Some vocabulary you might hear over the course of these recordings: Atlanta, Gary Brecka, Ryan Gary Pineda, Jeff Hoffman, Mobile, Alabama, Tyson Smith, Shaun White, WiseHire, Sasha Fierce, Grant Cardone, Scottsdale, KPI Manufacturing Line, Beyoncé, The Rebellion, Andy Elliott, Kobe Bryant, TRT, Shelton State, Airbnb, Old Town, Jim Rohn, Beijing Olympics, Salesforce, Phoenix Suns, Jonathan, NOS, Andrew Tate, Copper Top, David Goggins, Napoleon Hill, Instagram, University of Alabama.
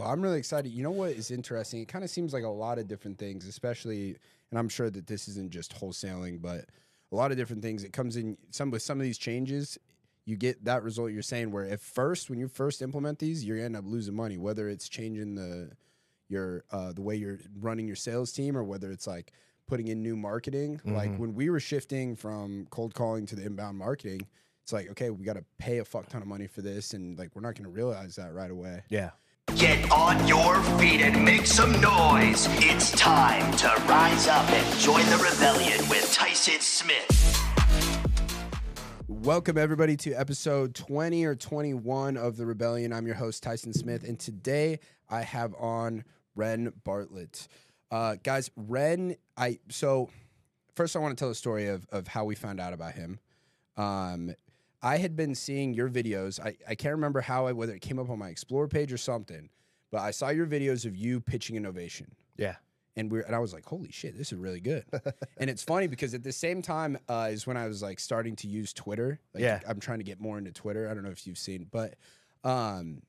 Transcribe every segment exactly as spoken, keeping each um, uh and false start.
Well, I'm really excited. You know what is interesting? It kind of seems like a lot of different things, especially, and I'm sure that this isn't just wholesaling, but a lot of different things. It comes in some with some of these changes. You get that result you're saying where at first, when you first implement these, you're going to end up losing money, whether it's changing the your uh, the way you're running your sales team or whether it's like putting in new marketing. Mm-hmm. Like when we were shifting from cold calling to the inbound marketing, it's like, okay, we got to pay a fuck ton of money for this. And like, we're not going to realize that right away. Yeah. Get on your feet and make some noise. It's time to rise up and join the rebellion with Tyson Smith. Welcome, everybody, to episode twenty or twenty-one of The Rebellion. I'm your host, Tyson Smith, and today I have on Rhen Bartlett. Uh, guys, Rhen, I so first I want to tell a story of, of how we found out about him. Um, I had been seeing your videos. I, I can't remember how, I, whether it came up on my Explore page or something, but I saw your videos of you pitching innovation. Yeah. And we and I was like, holy shit, this is really good. And it's funny because at the same time uh, is when I was like starting to use Twitter. Like, yeah. I'm trying to get more into Twitter. I don't know if you've seen, but um,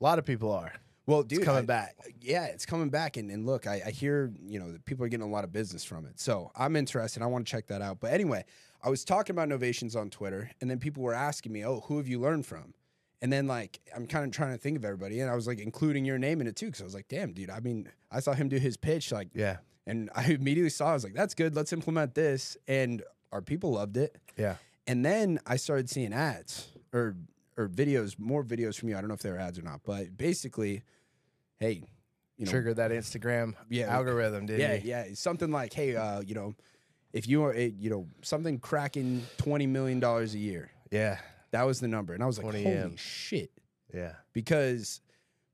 a lot of people are. Well, dude, it's coming I, back. Yeah, it's coming back. And and look, I, I hear, you know, that people are getting a lot of business from it. So I'm interested. I want to check that out. But anyway, I was talking about Novations on Twitter, and then people were asking me, oh, who have you learned from? And then, like, I'm kind of trying to think of everybody. And I was, like, including your name in it, too, because I was like, damn, dude. I mean, I saw him do his pitch. Like, yeah. And I immediately saw, I was like, that's good. Let's implement this. And our people loved it. Yeah. And then I started seeing ads or or videos, more videos from you. I don't know if they were ads or not. But basically, hey, you know. Trigger that Instagram yeah, algorithm, didn't yeah, you? Yeah, yeah. Something like, hey, uh, you know, if you are, a, you know, something cracking twenty million dollars a year. Yeah. That was the number. And I was like, holy shit. Yeah. Because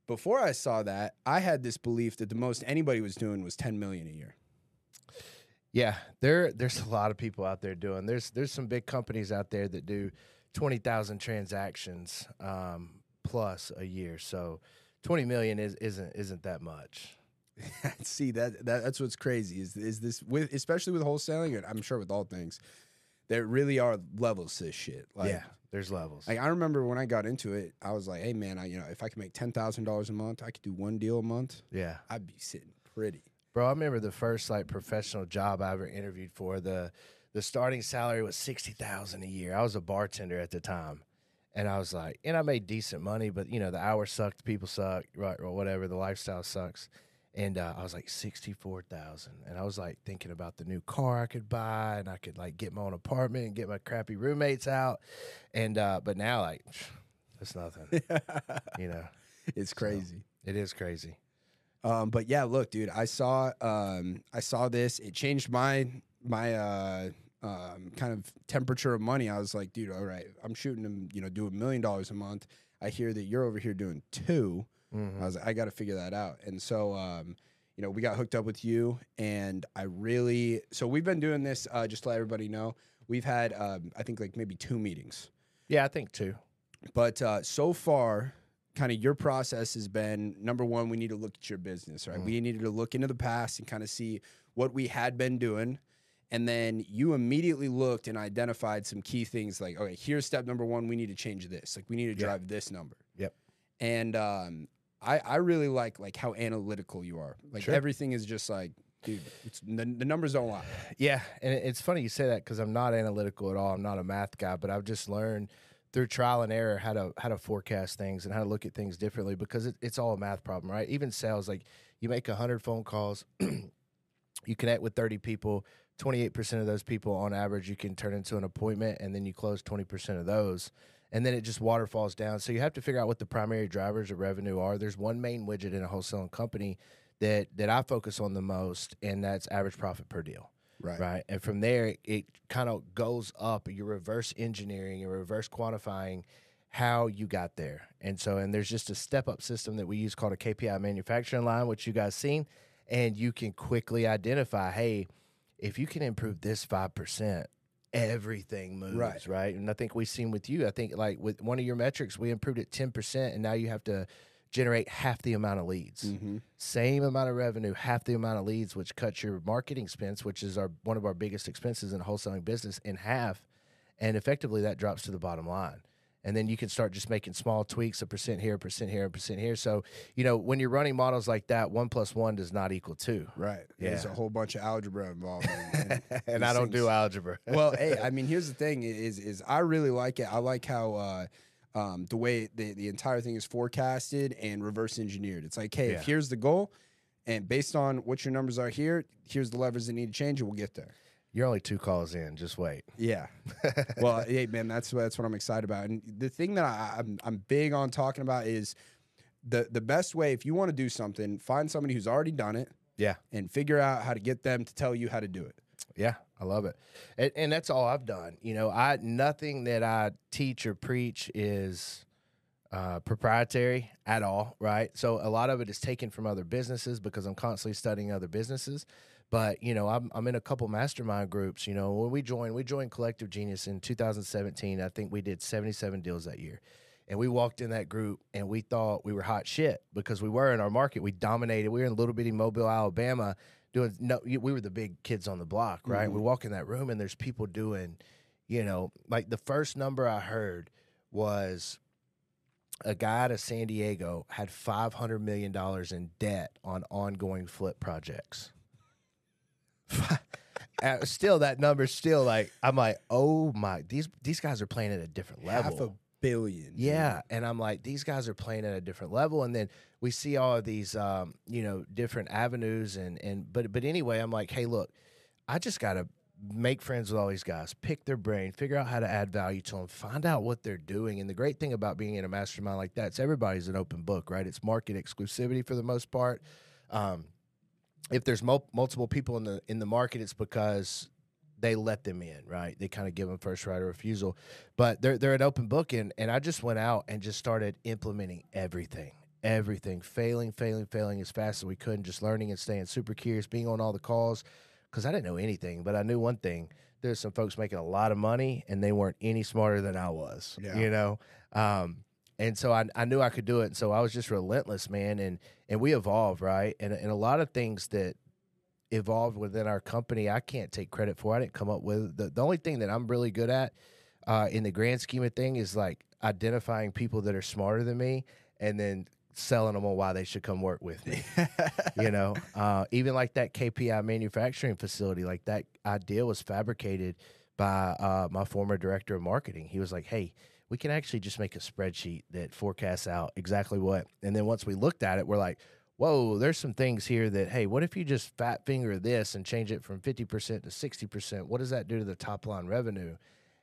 before I saw that, I had this belief that the most anybody was doing was ten million a year. Yeah. There, there's a lot of people out there doing. There's there's some big companies out there that do twenty thousand transactions um, plus a year. So twenty million is, isn't isn't that much. See, that, that that's what's crazy is is this with especially with wholesaling, and I'm sure with all things. There really are levels to this shit. Like, yeah, there's levels. Like, I remember when I got into it, I was like, hey, man, I, you know, if I could make ten thousand dollars a month, I could do one deal a month. Yeah. I'd be sitting pretty. Bro, I remember the first, like, professional job I ever interviewed for. The the starting salary was sixty thousand dollars a year. I was a bartender at the time. And I was like, and I made decent money, but, you know, the hours sucked, people suck, right, or whatever, the lifestyle sucks. And uh, I was like sixty-four thousand dollars, and I was like thinking about the new car I could buy, and I could like get my own apartment and get my crappy roommates out. And uh, but now like that's nothing, you know. It's crazy. So, it is crazy. Um, but yeah, look, dude, I saw um, I saw this. It changed my my uh, um, kind of temperature of money. I was like, dude, all right, I'm shooting them, you know, do a million dollars a month. I hear that you're over here doing two. Mm-hmm. I was like, I got to figure that out. And so, um, you know, we got hooked up with you, and I really, so we've been doing this, uh, just to let everybody know, we've had, um, I think like maybe two meetings. Yeah, I think two. But uh, so far, kind of your process has been, number one, we need to look at your business, right? Mm-hmm. We needed to look into the past and kind of see what we had been doing. And then you immediately looked and identified some key things like, okay, here's step number one, we need to change this. Like we need to drive yep. this number. Yep. And, um, I, I really like like how analytical you are. Like sure. everything is just like, dude, it's, the, the numbers don't lie. Yeah, and it's funny you say that because I'm not analytical at all. I'm not a math guy, but I've just learned through trial and error how to how to forecast things and how to look at things differently because it, it's all a math problem, right? Even sales, like you make one hundred phone calls, you connect with thirty people, twenty-eight percent of those people on average you can turn into an appointment, and then you close twenty percent of those. And then it just waterfalls down. So you have to figure out what the primary drivers of revenue are. There's one main widget in a wholesaling company that that I focus on the most, and that's average profit per deal. Right. Right. And from there, it kind of goes up. You're reverse engineering and reverse quantifying how you got there. And so, and there's just a step-up system that we use called a K P I Manufacturing Line, which you guys seen, and you can quickly identify, hey, if you can improve this five percent, everything moves, right. right? And I think we've seen with you, I think like with one of your metrics, we improved it ten percent, and now you have to generate half the amount of leads. Mm-hmm. Same amount of revenue, half the amount of leads, which cuts your marketing expense, which is our one of our biggest expenses in the wholesaling business, in half. And effectively that drops to the bottom line. And then you can start just making small tweaks, a percent here, a percent here, a percent here. So, you know, when you're running models like that, one plus one does not equal two. Right. Yeah. There's a whole bunch of algebra involved. In, in and I don't things. do algebra. Well, hey, I mean, here's the thing is, is I really like it. I like how uh, um, the way the, the entire thing is forecasted and reverse engineered. It's like, hey, yeah. if here's the goal, and based on what your numbers are here, here's the levers that need to change, and we'll get there. You're only two calls in. Just wait. Yeah. Well, hey, man, that's that's what I'm excited about. And the thing that I, I'm I'm big on talking about is the the best way, if you want to do something, find somebody who's already done it. Yeah. And figure out how to get them to tell you how to do it. Yeah, I love it. And, and that's all I've done. You know, I nothing that I teach or preach is uh, proprietary at all, right? So a lot of it is taken from other businesses because I'm constantly studying other businesses. But, you know, I'm, I'm in a couple mastermind groups. You know, when we joined, we joined Collective Genius in two thousand seventeen. I think we did seventy-seven deals that year. And we walked in that group, and we thought we were hot shit because we were in our market. We dominated. We were in little bitty Mobile, Alabama. doing no, We were the big kids on the block, right? Mm-hmm. We walk in that room, and there's people doing, you know, like the first number I heard was a guy out of San Diego had five hundred million dollars in debt on ongoing flip projects. Still, that number's still like, I'm like, oh my, these these guys are playing at a different level. Half a billion. Yeah, dude. And I'm like, these guys are playing at a different level. And then we see all of these, um, you know, different avenues. And and but but anyway, I'm like, hey, look, I just gotta make friends with all these guys, pick their brain, figure out how to add value to them, find out what they're doing. And the great thing about being in a mastermind like that, it's everybody's an open book, right? It's market exclusivity for the most part. Um, If there's mul multiple people in the in the market, it's because they let them in, right? They kind of give them first right of refusal. But they're they're an open book, and and I just went out and just started implementing everything, everything, failing, failing, failing as fast as we could, and just learning and staying super curious, being on all the calls, because I didn't know anything, but I knew one thing. There's some folks making a lot of money, and they weren't any smarter than I was, yeah. you know? Um And so I, I knew I could do it. And so I was just relentless, man. And and we evolved, right? And, and a lot of things that evolved within our company, I can't take credit for. I didn't come up with. The, the only thing that I'm really good at uh, in the grand scheme of things is like identifying people that are smarter than me and then selling them on why they should come work with me. You know, uh, even like that K P I manufacturing facility, like that idea was fabricated by uh, my former director of marketing. He was like, hey, we can actually just make a spreadsheet that forecasts out exactly what. And then once we looked at it, we're like, whoa, there's some things here that, hey, what if you just fat finger this and change it from fifty percent to sixty percent? What does that do to the top line revenue?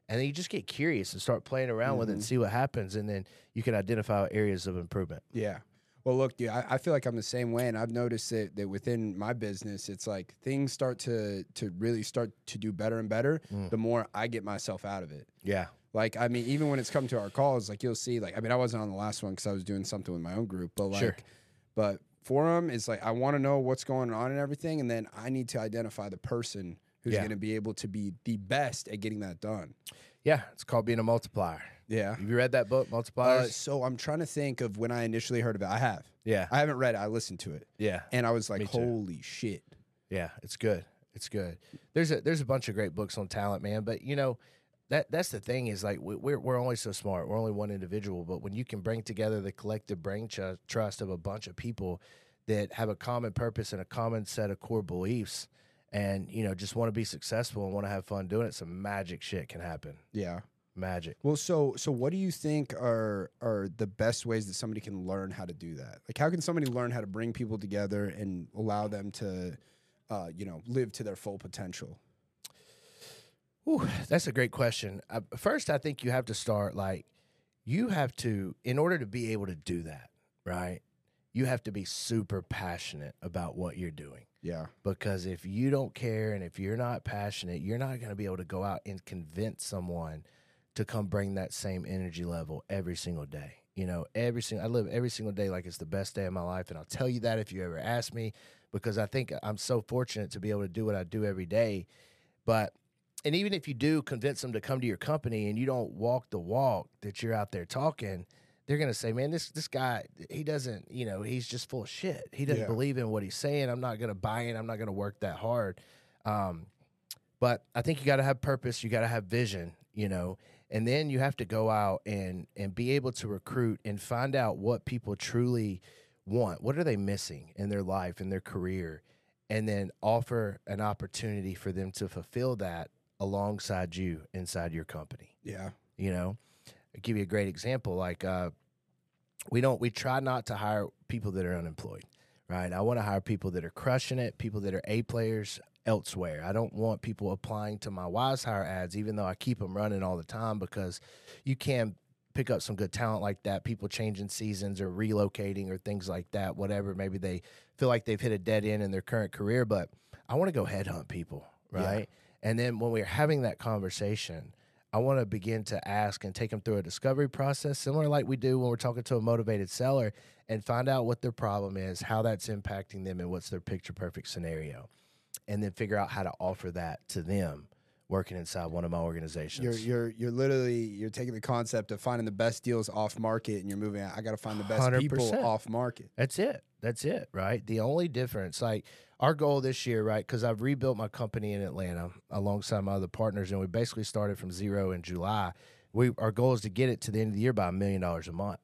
And then you just get curious and start playing around mm-hmm. with it and see what happens. And then you can identify areas of improvement. Yeah. Well, look, dude, I, I feel like I'm the same way. And I've noticed that, that within my business, it's like things start to, to really start to do better and better mm. the more I get myself out of it. Yeah. Like, I mean, even when it's come to our calls, like, you'll see, like, I mean, I wasn't on the last one because I was doing something with my own group, but, like, sure. but forum is, like, I want to know what's going on and everything, and then I need to identify the person who's yeah. going to be able to be the best at getting that done. Yeah, it's called being a multiplier. Yeah. Have you read that book, Multipliers? Uh, so I'm trying to think of when I initially heard about it. I have. Yeah. I haven't read it. I listened to it. Yeah. And I was like, holy shit. Yeah, it's good. It's good. There's a, there's a bunch of great books on talent, man, but, you know, That that's the thing is like we're we're only so smart. We're only one individual, but when you can bring together the collective brain tr trust of a bunch of people that have a common purpose and a common set of core beliefs, and you know just want to be successful and want to have fun doing it, some magic shit can happen. Yeah, magic. Well, so so what do you think are are the best ways that somebody can learn how to do that? Like, how can somebody learn how to bring people together and allow them to, uh, you know, live to their full potential? Ooh, that's a great question. Uh, first, I think you have to start, like, you have to, in order to be able to do that, right, you have to be super passionate about what you're doing. Yeah. Because if you don't care and if you're not passionate, you're not going to be able to go out and convince someone to come bring that same energy level every single day. You know, every single, I live every single day like it's the best day of my life, and I'll tell you that if you ever ask me, because I think I'm so fortunate to be able to do what I do every day, but and even if you do convince them to come to your company and you don't walk the walk that you're out there talking, they're going to say, man, this this guy, he doesn't, you know, he's just full of shit. He doesn't yeah. believe in what he's saying. I'm not going to buy in. I'm not going to work that hard. Um, but I think you got to have purpose. You got to have vision, you know, And then you have to go out and, and be able to recruit and find out what people truly want. What are they missing in their life, in their career? And then offer an opportunity for them to fulfill that alongside you inside your company. Yeah. You know, I'll give you a great example. Like uh, we don't, we try not to hire people that are unemployed, right? I want to hire people that are crushing it, people that are A players elsewhere. I don't want people applying to my WiseHire ads, even though I keep them running all the time, because you can pick up some good talent like that, people changing seasons or relocating or things like that, whatever. Maybe they feel like they've hit a dead end in their current career, but I want to go headhunt people, right? Yeah. And then when we're having that conversation, I want to begin to ask and take them through a discovery process, similar like we do when we're talking to a motivated seller, and find out what their problem is, how that's impacting them, and what's their picture-perfect scenario, and then figure out how to offer that to them working inside one of my organizations. You're you're you're literally you're taking the concept of finding the best deals off market and you're moving out. I got to find the best one hundred percent people off market. That's it. That's it, right? The only difference, like our goal this year, right, because I've rebuilt my company in Atlanta alongside my other partners, and we basically started from zero in July. We our goal is to get it to the end of the year by a million dollars a month.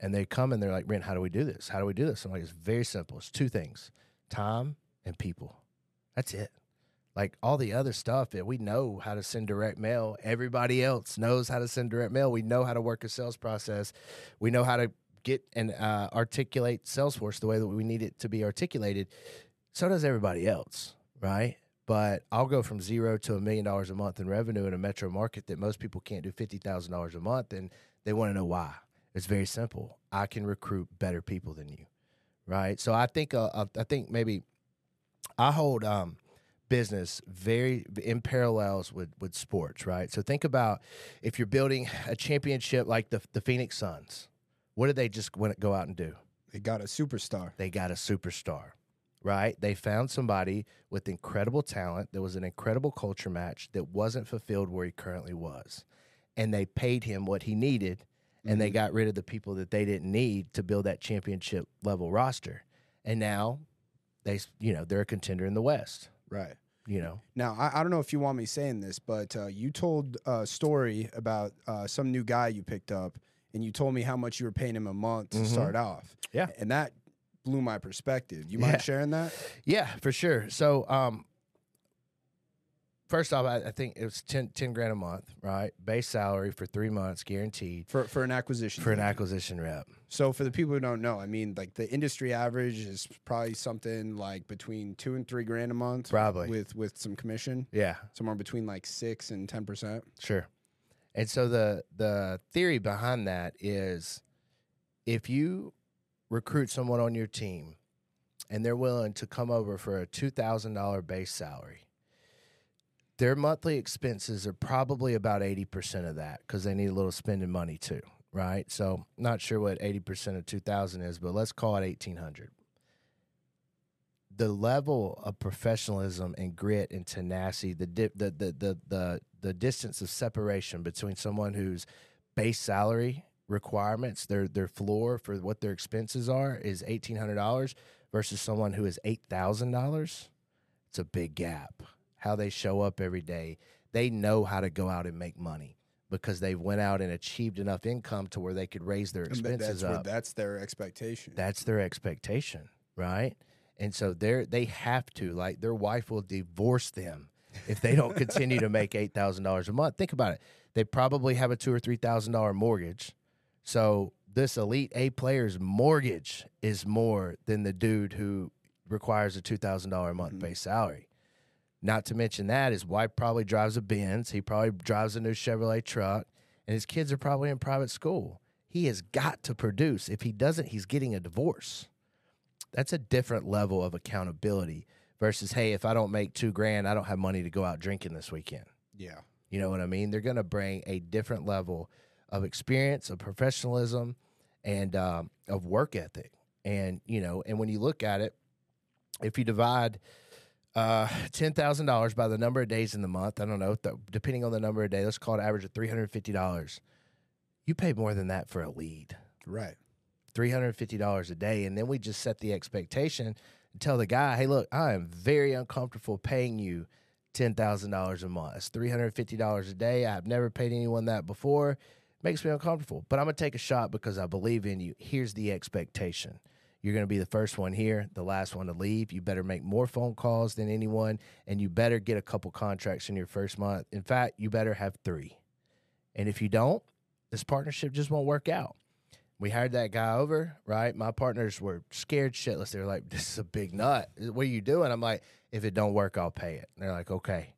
And they come and they're like, Rhen, how do we do this? How do we do this? I'm like, it's very simple. It's two things, time and people. That's it. Like all the other stuff that we know how to send direct mail. Everybody else knows how to send direct mail. We know how to work a sales process. We know how to get and uh, articulate Salesforce the way that we need it to be articulated. So does everybody else, right? But I'll go from zero to a million dollars a month in revenue in a metro market that most people can't do fifty thousand dollars a month, and they want to know why. It's very simple. I can recruit better people than you, right? So I think uh, I think maybe I hold um, business very in parallels with, with sports, right? So think about if you're building a championship like the, the Phoenix Suns, what did they just go out and do? They got a superstar. They got a superstar, right? They found somebody with incredible talent that was an incredible culture match that wasn't fulfilled where he currently was. And they paid him what he needed, mm-hmm. and they got rid of the people that they didn't need to build that championship level roster. And now they, you know, they're a contender in the West. Right. You know, now I, I don't know if you want me saying this, but uh, you told a story about uh, some new guy you picked up, and you told me how much you were paying him a month mm-hmm. to start off. Yeah. And that blew my perspective. You mind yeah. sharing that? Yeah, for sure. So um, first off, I, I think it was ten, ten grand a month, right? Base salary for three months guaranteed. For, for an acquisition. For an acquisition rep. So for the people who don't know, I mean, like the industry average is probably something like between two and three grand a month. Probably. With, with some commission. Yeah. Somewhere between like six and ten percent. Sure. And so the, the theory behind that is if you recruit someone on your team and they're willing to come over for a two thousand dollars base salary, their monthly expenses are probably about eighty percent of that because they need a little spending money too. Right? So not sure what eighty percent of two thousand is, but let's call it eighteen hundred. The level of professionalism and grit and tenacity, the, dip, the, the, the, the, the distance of separation between someone whose base salary requirements, their, their floor for what their expenses are is eighteen hundred dollars versus someone who is eight thousand dollars. It's a big gap. How they show up every day. They know how to go out and make money, because they went out and achieved enough income to where they could raise their expenses that's up. That's their expectation. That's their expectation, right? And so they they have to, like, their wife will divorce them if they don't continue to make eight thousand dollars a month. Think about it. They probably have a two thousand or three thousand dollar mortgage. So this elite A player's mortgage is more than the dude who requires a two thousand dollars a month mm-hmm. base salary. Not to mention that his wife probably drives a Benz. He probably drives a new Chevrolet truck. And his kids are probably in private school. He has got to produce. If he doesn't, he's getting a divorce. That's a different level of accountability versus, hey, if I don't make two grand, I don't have money to go out drinking this weekend. Yeah. You know what I mean? They're going to bring a different level of experience, of professionalism, and um, of work ethic. And, you know, and when you look at it, if you divide – Uh, ten thousand dollars by the number of days in the month, I don't know, th- depending on the number of days, let's call it an average of three hundred fifty dollars. You pay more than that for a lead. Right. three hundred fifty dollars a day. And then we just set the expectation and tell the guy, hey, look, I am very uncomfortable paying you ten thousand dollars a month. It's three hundred fifty dollars a day. I've never paid anyone that before. Makes me uncomfortable, but I'm going to take a shot because I believe in you. Here's the expectation. You're going to be the first one here, the last one to leave. You better make more phone calls than anyone, and you better get a couple contracts in your first month. In fact, you better have three. And if you don't, this partnership just won't work out. We hired that guy over, right? My partners were scared shitless. They were like, this is a big nut. What are you doing? I'm like, if it don't work, I'll pay it. And they're like, okay,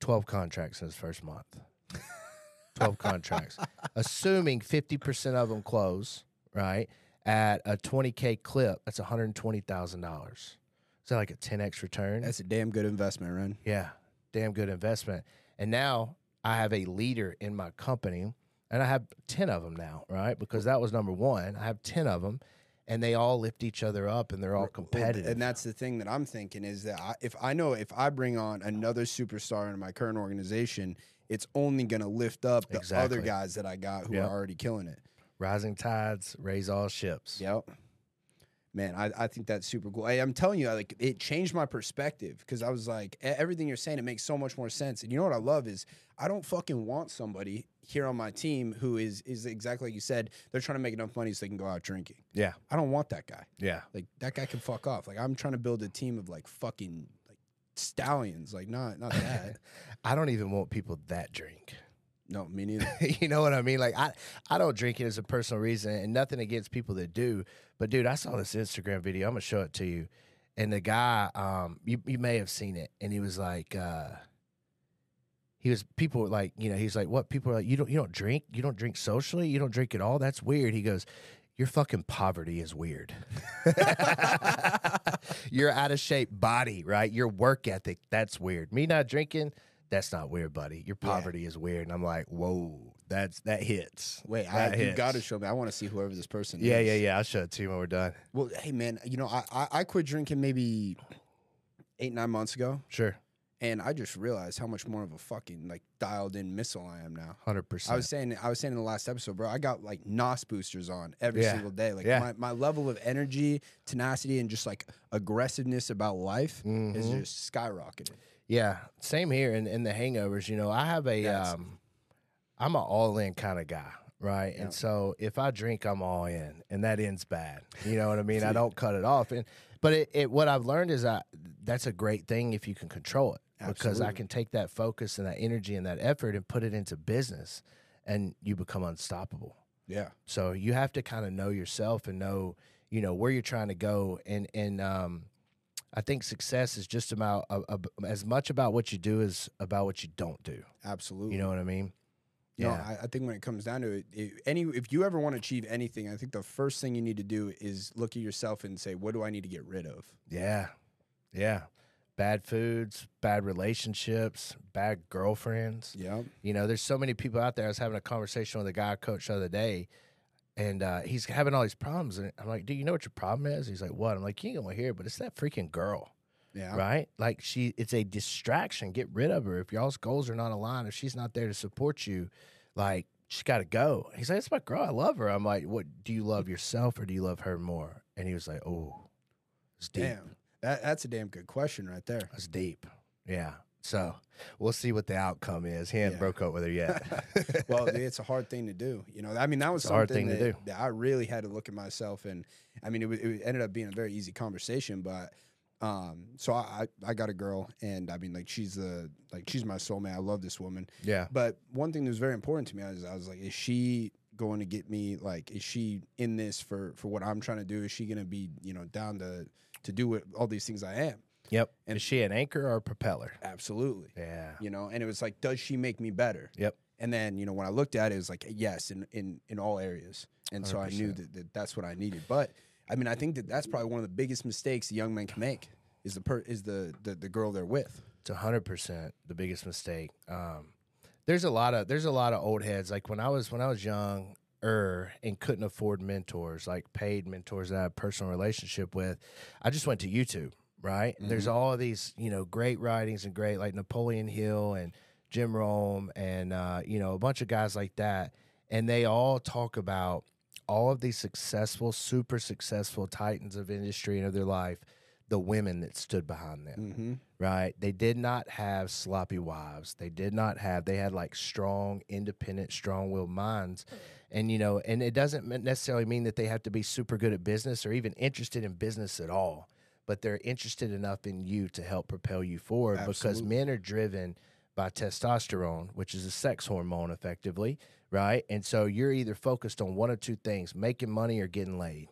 twelve contracts in his first month. twelve contracts. Assuming fifty percent of them close, right, at a twenty K clip, that's one hundred twenty thousand dollars. Is that like a ten X return? That's a damn good investment, Rhen. Yeah, damn good investment. And now I have a leader in my company, and I have ten of them now, right, because that was number one. I have ten of them, and they all lift each other up, and they're all competitive. And that's the thing that I'm thinking is that I, if I know if I bring on another superstar in my current organization, it's only going to lift up the exactly. other guys that I got who yep. are already killing it. Rising tides raise all ships. Yep. Man, I, I think that's super cool. I, I'm telling you, I, like it changed my perspective because I was like, everything you're saying, it makes so much more sense. And you know what I love is I don't fucking want somebody here on my team who is is exactly like you said. They're trying to make enough money so they can go out drinking. Yeah. I don't want that guy. Yeah. Like that guy can fuck off. Like I'm trying to build a team of like fucking like stallions. Like not not that. I don't even want people that drink. No, me neither. You know what I mean? Like I, I don't drink it as a personal reason, and nothing against people that do. But dude, I saw this Instagram video. I'm gonna show it to you. And the guy, um, you you may have seen it, and he was like, uh, he was people were like, you know, he's like, what? People are like, you don't you don't drink, you don't drink socially, you don't drink at all. That's weird. He goes, your fucking poverty is weird. Your out of shape body, right? Your work ethic, that's weird. Me not drinking. That's not weird, buddy. Your poverty yeah. is weird. And I'm like, whoa, that's that hits. Wait, that I, hits. You got to show me. I want to see whoever this person yeah, is. Yeah, yeah, yeah. I'll show it to you when we're done. Well, hey, man, you know, I, I, I quit drinking maybe eight, nine months ago. Sure. And I just realized how much more of a fucking, like, dialed-in missile I am now. one hundred percent. I was saying I was saying in the last episode, bro, I got, like, N O S boosters on every yeah. single day. Like, yeah. my, my level of energy, tenacity, and just, like, aggressiveness about life mm-hmm. is just skyrocketing. Yeah, same here in, in the hangovers. You know, I have a, um, I'm an all-in kind of guy, right? Yeah. And so if I drink, I'm all in, and that ends bad. You know what I mean? I don't cut it off. And But it, it what I've learned is I, that's a great thing if you can control it. Absolutely. Because I can take that focus and that energy and that effort and put it into business, and you become unstoppable. Yeah. So you have to kind of know yourself and know, you know, where you're trying to go. And, and um, I think success is just about uh, uh, as much about what you do as about what you don't do. Absolutely. You know what I mean? Yeah. No, I, I think when it comes down to it, it, any if you ever want to achieve anything, I think the first thing you need to do is look at yourself and say, what do I need to get rid of? Yeah. Yeah. Bad foods, bad relationships, bad girlfriends. Yeah. You know, there's so many people out there. I was having a conversation with a guy I coached the other day, and uh, he's having all these problems. And I'm like, dude, you know what your problem is? He's like, what? I'm like, you ain't going to hear it, but it's that freaking girl. Yeah. Right? Like, she, it's a distraction. Get rid of her. If y'all's goals are not aligned, if she's not there to support you, like, she got to go. He's like, it's my girl. I love her. I'm like, what? Do you love yourself or do you love her more? And he was like, oh, it's deep. Damn. That, that's a damn good question right there. That's deep. Yeah. So we'll see what the outcome is. He hasn't yeah. broke up with her yet. Well, it's a hard thing to do. You know, I mean, that was it's something hard thing that, to do. That I really had to look at myself. And I mean, it, it ended up being a very easy conversation. But um, so I, I got a girl, and I mean, like, she's the like she's my soulmate. I love this woman. Yeah. But one thing that was very important to me, I was, I was like, is she going to get me? Like, is she in this for, for what I'm trying to do? Is she going to be, you know, down to to do what, all these things I am? Yep. And is she an anchor or a propeller? Absolutely. Yeah. You know, and it was like, does she make me better? Yep. And then, you know, when I looked at it, it was like, yes, in, in, in all areas. And one hundred percent. So I knew that, that that's what I needed. But, I mean, I think that that's probably one of the biggest mistakes a young man can make is the per is the, the, the girl they're with. It's one hundred percent the biggest mistake. Um, there's a lot of there's a lot of old heads. Like, when I was when I was young, and couldn't afford mentors, like paid mentors that I had a personal relationship with, I just went to YouTube, right? Mm-hmm. There's all of these, you know, great writings and great, like Napoleon Hill and Jim Rohn and, uh, you know, a bunch of guys like that. And they all talk about all of these successful, super successful titans of industry and of their life the women that stood behind them, mm-hmm. right? They did not have sloppy wives. They did not have, they had like strong, independent, strong-willed minds. And, you know, and it doesn't necessarily mean that they have to be super good at business or even interested in business at all, but they're interested enough in you to help propel you forward. Absolutely. Because men are driven by testosterone, which is a sex hormone effectively, right? And so you're either focused on one of two things, making money or getting laid.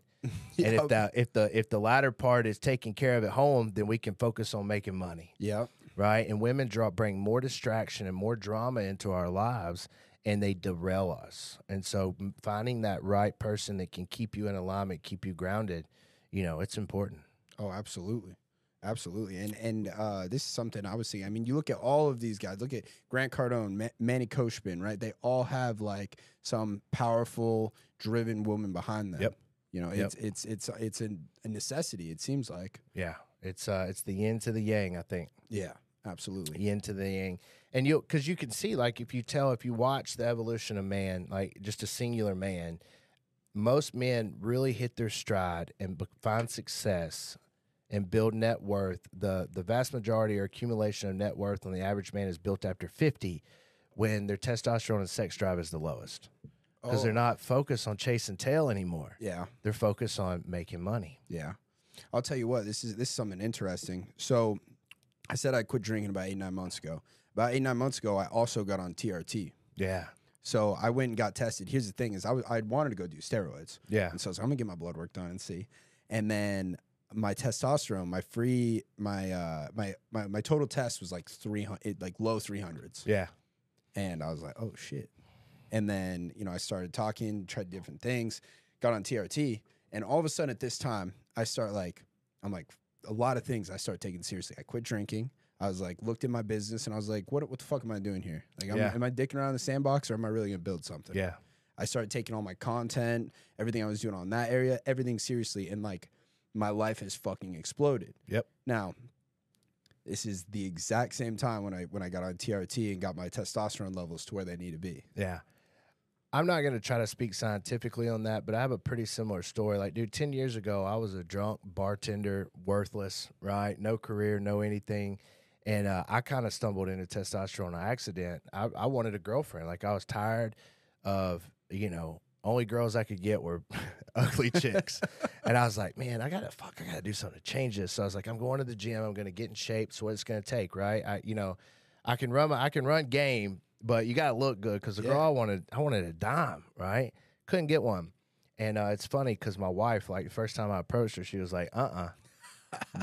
Yep. And if the if the if the latter part is taken care of at home, then we can focus on making money. Yeah, right. And women draw bring more distraction and more drama into our lives, and they derail us. And so, finding that right person that can keep you in alignment, keep you grounded, you know, it's important. Oh, absolutely, absolutely. And and uh, this is something I was seeing. I mean, you look at all of these guys. Look at Grant Cardone, Ma Manny Koshbin, right? They all have like some powerful, driven woman behind them. Yep. You know, yep. it's it's it's it's a necessity. It seems like. Yeah, it's uh, it's the yin to the yang, I think. Yeah, absolutely. Yin to the yang, and you because you can see like if you tell if you watch the evolution of man, like just a singular man, most men really hit their stride and find success and build net worth. the The vast majority or accumulation of net worth on the average man is built after fifty, when their testosterone and sex drive is the lowest. Because they're not focused on chasing tail anymore. Yeah. They're focused on making money. Yeah. I'll tell you what, this is this is something interesting. So I said I quit drinking about eight, nine months ago. About eight, nine months ago, I also got on T R T. Yeah. So I went and got tested. Here's the thing is I was, I'd wanted to go do steroids. Yeah. And so I was like, I'm going to get my blood work done and see. And then my testosterone, my free, my uh, my, my my total test was like three hundred, like low three hundreds. Yeah. And I was like, oh, shit. And then, you know, I started talking, tried different things, got on T R T. And all of a sudden at this time, I start like, I'm like, a lot of things I start taking seriously. I quit drinking. I was like, looked at my business and I was like, what, what the fuck am I doing here? Like, yeah. am, am I dicking around in the sandbox or am I really going to build something? Yeah. I started taking all my content, everything I was doing on that area, everything seriously. And like, my life has fucking exploded. Yep. Now, this is the exact same time when I, when I got on T R T and got my testosterone levels to where they need to be. Yeah. I'm not going to try to speak scientifically on that, but I have a pretty similar story. Like, dude, ten years ago, I was a drunk bartender, worthless, right? No career, no anything. And uh, I kind of stumbled into testosterone by accident. I, I wanted a girlfriend. Like, I was tired of, you know, only girls I could get were ugly chicks. And I was like, man, I got to, fuck, I got to do something to change this. So I was like, I'm going to the gym. I'm going to get in shape. So what it's going to take, right? I, you know, I can run, I can run game. But you got to look good because the yeah. girl I wanted, I wanted a dime, right? Couldn't get one. And uh, it's funny because my wife, like the first time I approached her, she was like, uh-uh.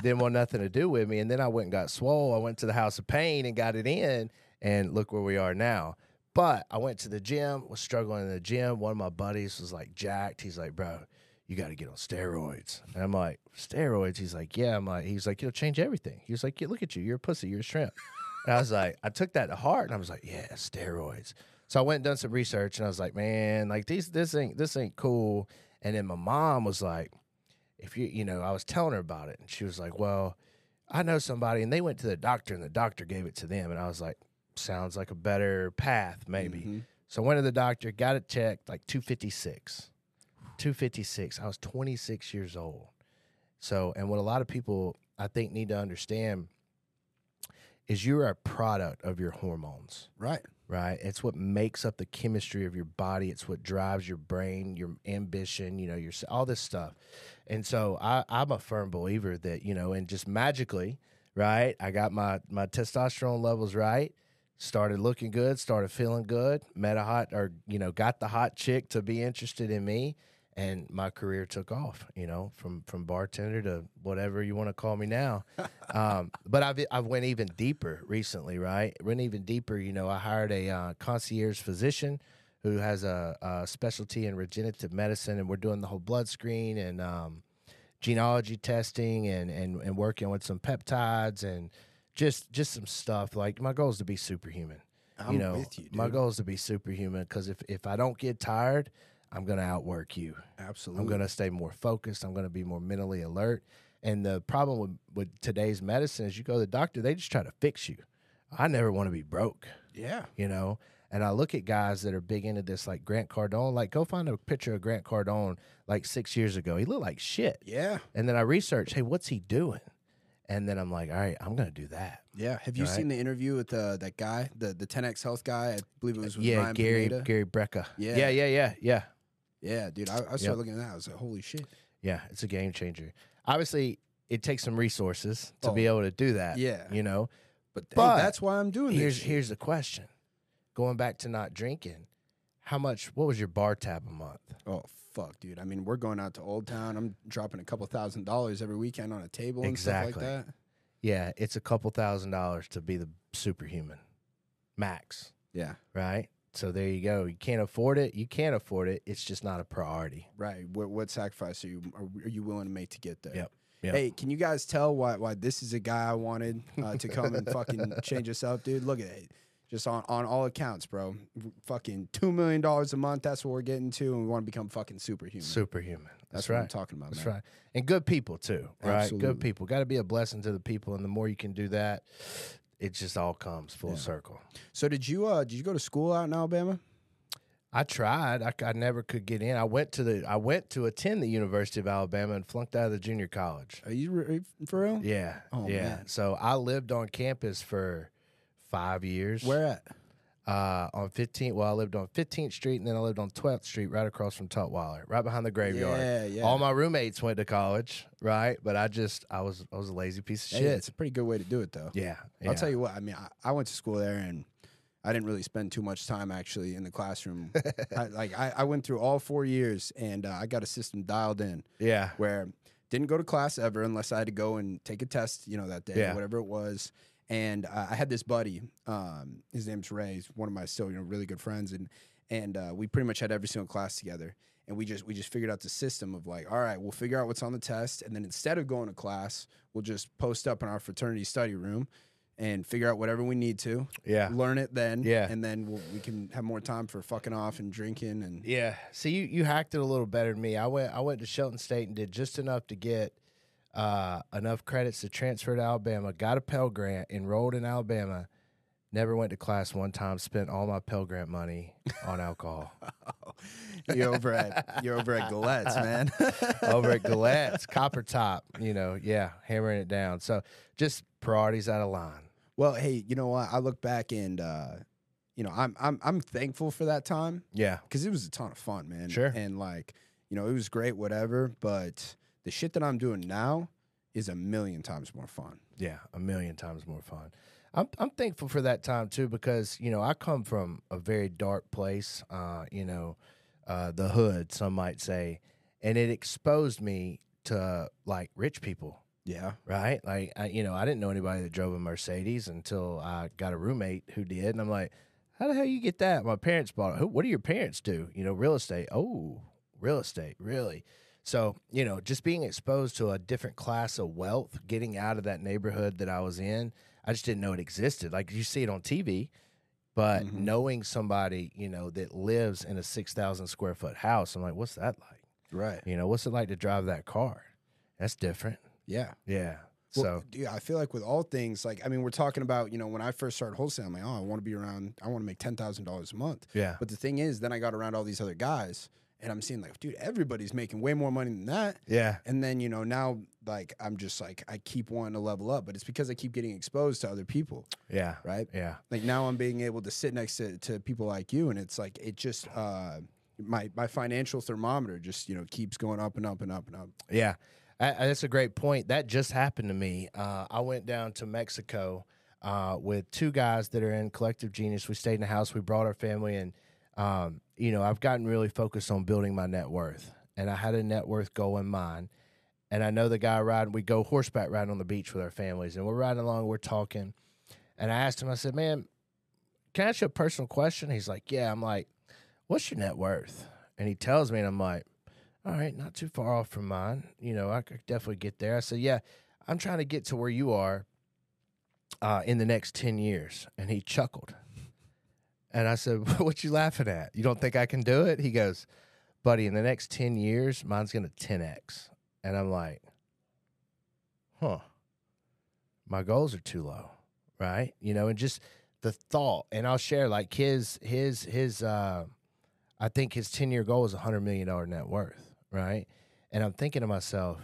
Didn't want nothing to do with me. And then I went and got swole. I went to the House of Pain and got it in. And look where we are now. But I went to the gym, was struggling in the gym. One of my buddies was like jacked. He's like, bro, you got to get on steroids. And I'm like, steroids? He's like, yeah. I'm like, he's like, it'll change everything. He was like, yeah, look at you. You're a pussy. You're a shrimp. And I was like, I took that to heart, and I was like, yeah, steroids. So I went and done some research, and I was like, man, like these, this ain't, this ain't cool. And then my mom was like, if you, you know, I was telling her about it, and she was like, well, I know somebody, and they went to the doctor, and the doctor gave it to them, and I was like, sounds like a better path, maybe. Mm-hmm. So I went to the doctor, got it checked, like two fifty-six, two fifty-six. I was twenty-six years old. So, and what a lot of people I think need to understand is you're a product of your hormones. Right. Right. It's what makes up the chemistry of your body. It's what drives your brain, your ambition, you know, your all this stuff. And so I, I'm a firm believer that, you know, and just magically, right, I got my, my testosterone levels right, started looking good, started feeling good, met a hot or, you know, got the hot chick to be interested in me. And my career took off, you know, from from bartender to whatever you want to call me now. um, but I've I've went even deeper recently, right? Went even deeper, you know. I hired a uh, concierge physician who has a, a specialty in regenerative medicine, and we're doing the whole blood screen and um, genealogy testing, and and and working with some peptides and just just some stuff. Like my goal is to be superhuman. I'm you know, with you, dude. My goal is to be superhuman because if if I don't get tired, I'm going to outwork you. Absolutely. I'm going to stay more focused. I'm going to be more mentally alert. And the problem with, with today's medicine is you go to the doctor, they just try to fix you. I never want to be broke. Yeah. You know, and I look at guys that are big into this, like Grant Cardone. Like, go find a picture of Grant Cardone like six years ago. He looked like shit. Yeah. And then I researched, hey, what's he doing? And then I'm like, all right, I'm gonna do that. Yeah. Have you all seen right? the interview with uh, that guy, the the ten X Health guy? I believe it was with yeah, Ryan Gary Pineda. Gary Brecka. Yeah. yeah, yeah, yeah, yeah, yeah, dude. I, I started yep. looking at that. I was like, holy shit. Yeah, it's a game changer. Obviously, it takes some resources to oh, be able to do that. Yeah, you know. But, but hey, that's why I'm doing here's, this. Shit. Here's the question: going back to not drinking, how much? What was your bar tab a month? Oh. Fuck, dude. I mean, we're going out to Old Town. I'm dropping a couple thousand dollars every weekend on a table and exactly. stuff like that. Yeah, it's a couple thousand dollars to be the superhuman max. Yeah. Right? So there you go. You can't afford it. You can't afford it. It's just not a priority. Right. What, what sacrifice are you are you willing to make to get there? Yep. Yep. Hey, can you guys tell why why this is a guy I wanted uh, to come and fucking change us up, dude? Look at it. Just on, on all accounts, bro. Fucking two million dollars a month. That's what we're getting to. And we want to become fucking superhuman. Superhuman. That's, that's right. what I'm talking about, that's man. Right. And good people, too. Right? Absolutely. Good people. Got to be a blessing to the people. And the more you can do that, it just all comes full yeah. circle. So did you uh, did you go to school out in Alabama? I tried. I, I never could get in. I went to the I went to attend the University of Alabama and flunked out of the junior college. Are you re for real? Yeah. Oh, yeah. Man. So I lived on campus for... Five years. Where at? Uh, on fifteenth. Well, I lived on fifteenth Street, and then I lived on twelfth Street, right across from Tutwiler, right behind the graveyard. Yeah, yeah. All my roommates went to college, right? But I just, I was, I was a lazy piece of yeah, shit. Yeah, it's a pretty good way to do it, though. Yeah, yeah. I'll tell you what. I mean, I, I went to school there, and I didn't really spend too much time actually in the classroom. I, like, I, I went through all four years, and uh, I got a system dialed in. Yeah. Where didn't go to class ever unless I had to go and take a test, you know, that day, yeah. or whatever it was. And uh, I had this buddy, um, his name's Ray. He's one of my still, you know, really good friends, and and uh, we pretty much had every single class together. And we just we just figured out the system of like, all right, we'll figure out what's on the test, and then instead of going to class, we'll just post up in our fraternity study room and figure out whatever we need to. Yeah. Learn it then. Yeah. And then we'll, we can have more time for fucking off and drinking and. Yeah. So you you hacked it a little better than me. I went I went to Shelton State and did just enough to get. Uh, enough credits to transfer to Alabama, got a Pell Grant, enrolled in Alabama, never went to class one time, spent all my Pell Grant money on alcohol. Oh, you're over at you're over at Galette's, man. Over at Galette's, Copper Top, you know, yeah, hammering it down. So just priorities out of line. Well, hey, you know what? I look back and uh, you know, I'm I'm I'm thankful for that time. Yeah. Because it was a ton of fun, man. Sure. And like, you know, it was great, whatever, but the shit that I'm doing now is a million times more fun. Yeah, a million times more fun. I'm I'm thankful for that time too because you know I come from a very dark place, uh, you know, uh, the hood, some might say, and it exposed me to like rich people. Yeah, right. Like I, you know, I didn't know anybody that drove a Mercedes until I got a roommate who did, and I'm like, how the hell you get that? My parents bought it. Who, what do your parents do? You know, real estate. Oh, real estate, really. So, you know, just being exposed to a different class of wealth, getting out of that neighborhood that I was in, I just didn't know it existed. Like, you see it on T V, but mm-hmm. knowing somebody, you know, that lives in a six thousand square foot house, I'm like, what's that like? Right. You know, what's it like to drive that car? That's different. Yeah. Yeah. Well, so, dude, I feel like with all things, like, I mean, we're talking about, you know, when I first started wholesaling, I'm like, oh, I want to be around, I want to make ten thousand dollars a month. Yeah. But the thing is, then I got around all these other guys. And I'm seeing like, dude, everybody's making way more money than that. Yeah. And then, you know, now, like, I'm just like, I keep wanting to level up. But it's because I keep getting exposed to other people. Yeah. Right? Yeah. Like, now I'm being able to sit next to, to people like you. And it's like, it just, uh, my, my financial thermometer just, you know, keeps going up and up and up and up. Yeah. I, I, that's a great point. That just happened to me. Uh, I went down to Mexico uh, with two guys that are in Collective Genius. We stayed in a house. We brought our family in. Um, you know, I've gotten really focused on building my net worth, and I had a net worth goal in mind. And I know the guy riding, we go horseback riding on the beach with our families, and we're riding along, we're talking. And I asked him, I said, man, can I ask you a personal question? He's like, yeah. I'm like, what's your net worth? And he tells me, and I'm like, all right, not too far off from mine. You know, I could definitely get there. I said, yeah, I'm trying to get to where you are uh, in the next ten years. And he chuckled. And I said, what you laughing at? You don't think I can do it? He goes, buddy, in the next ten years, mine's going to ten X. And I'm like, huh, my goals are too low, right? You know, and just the thought. And I'll share, like, his, his, his, uh, I think his ten year goal is one hundred million dollars net worth, right? And I'm thinking to myself,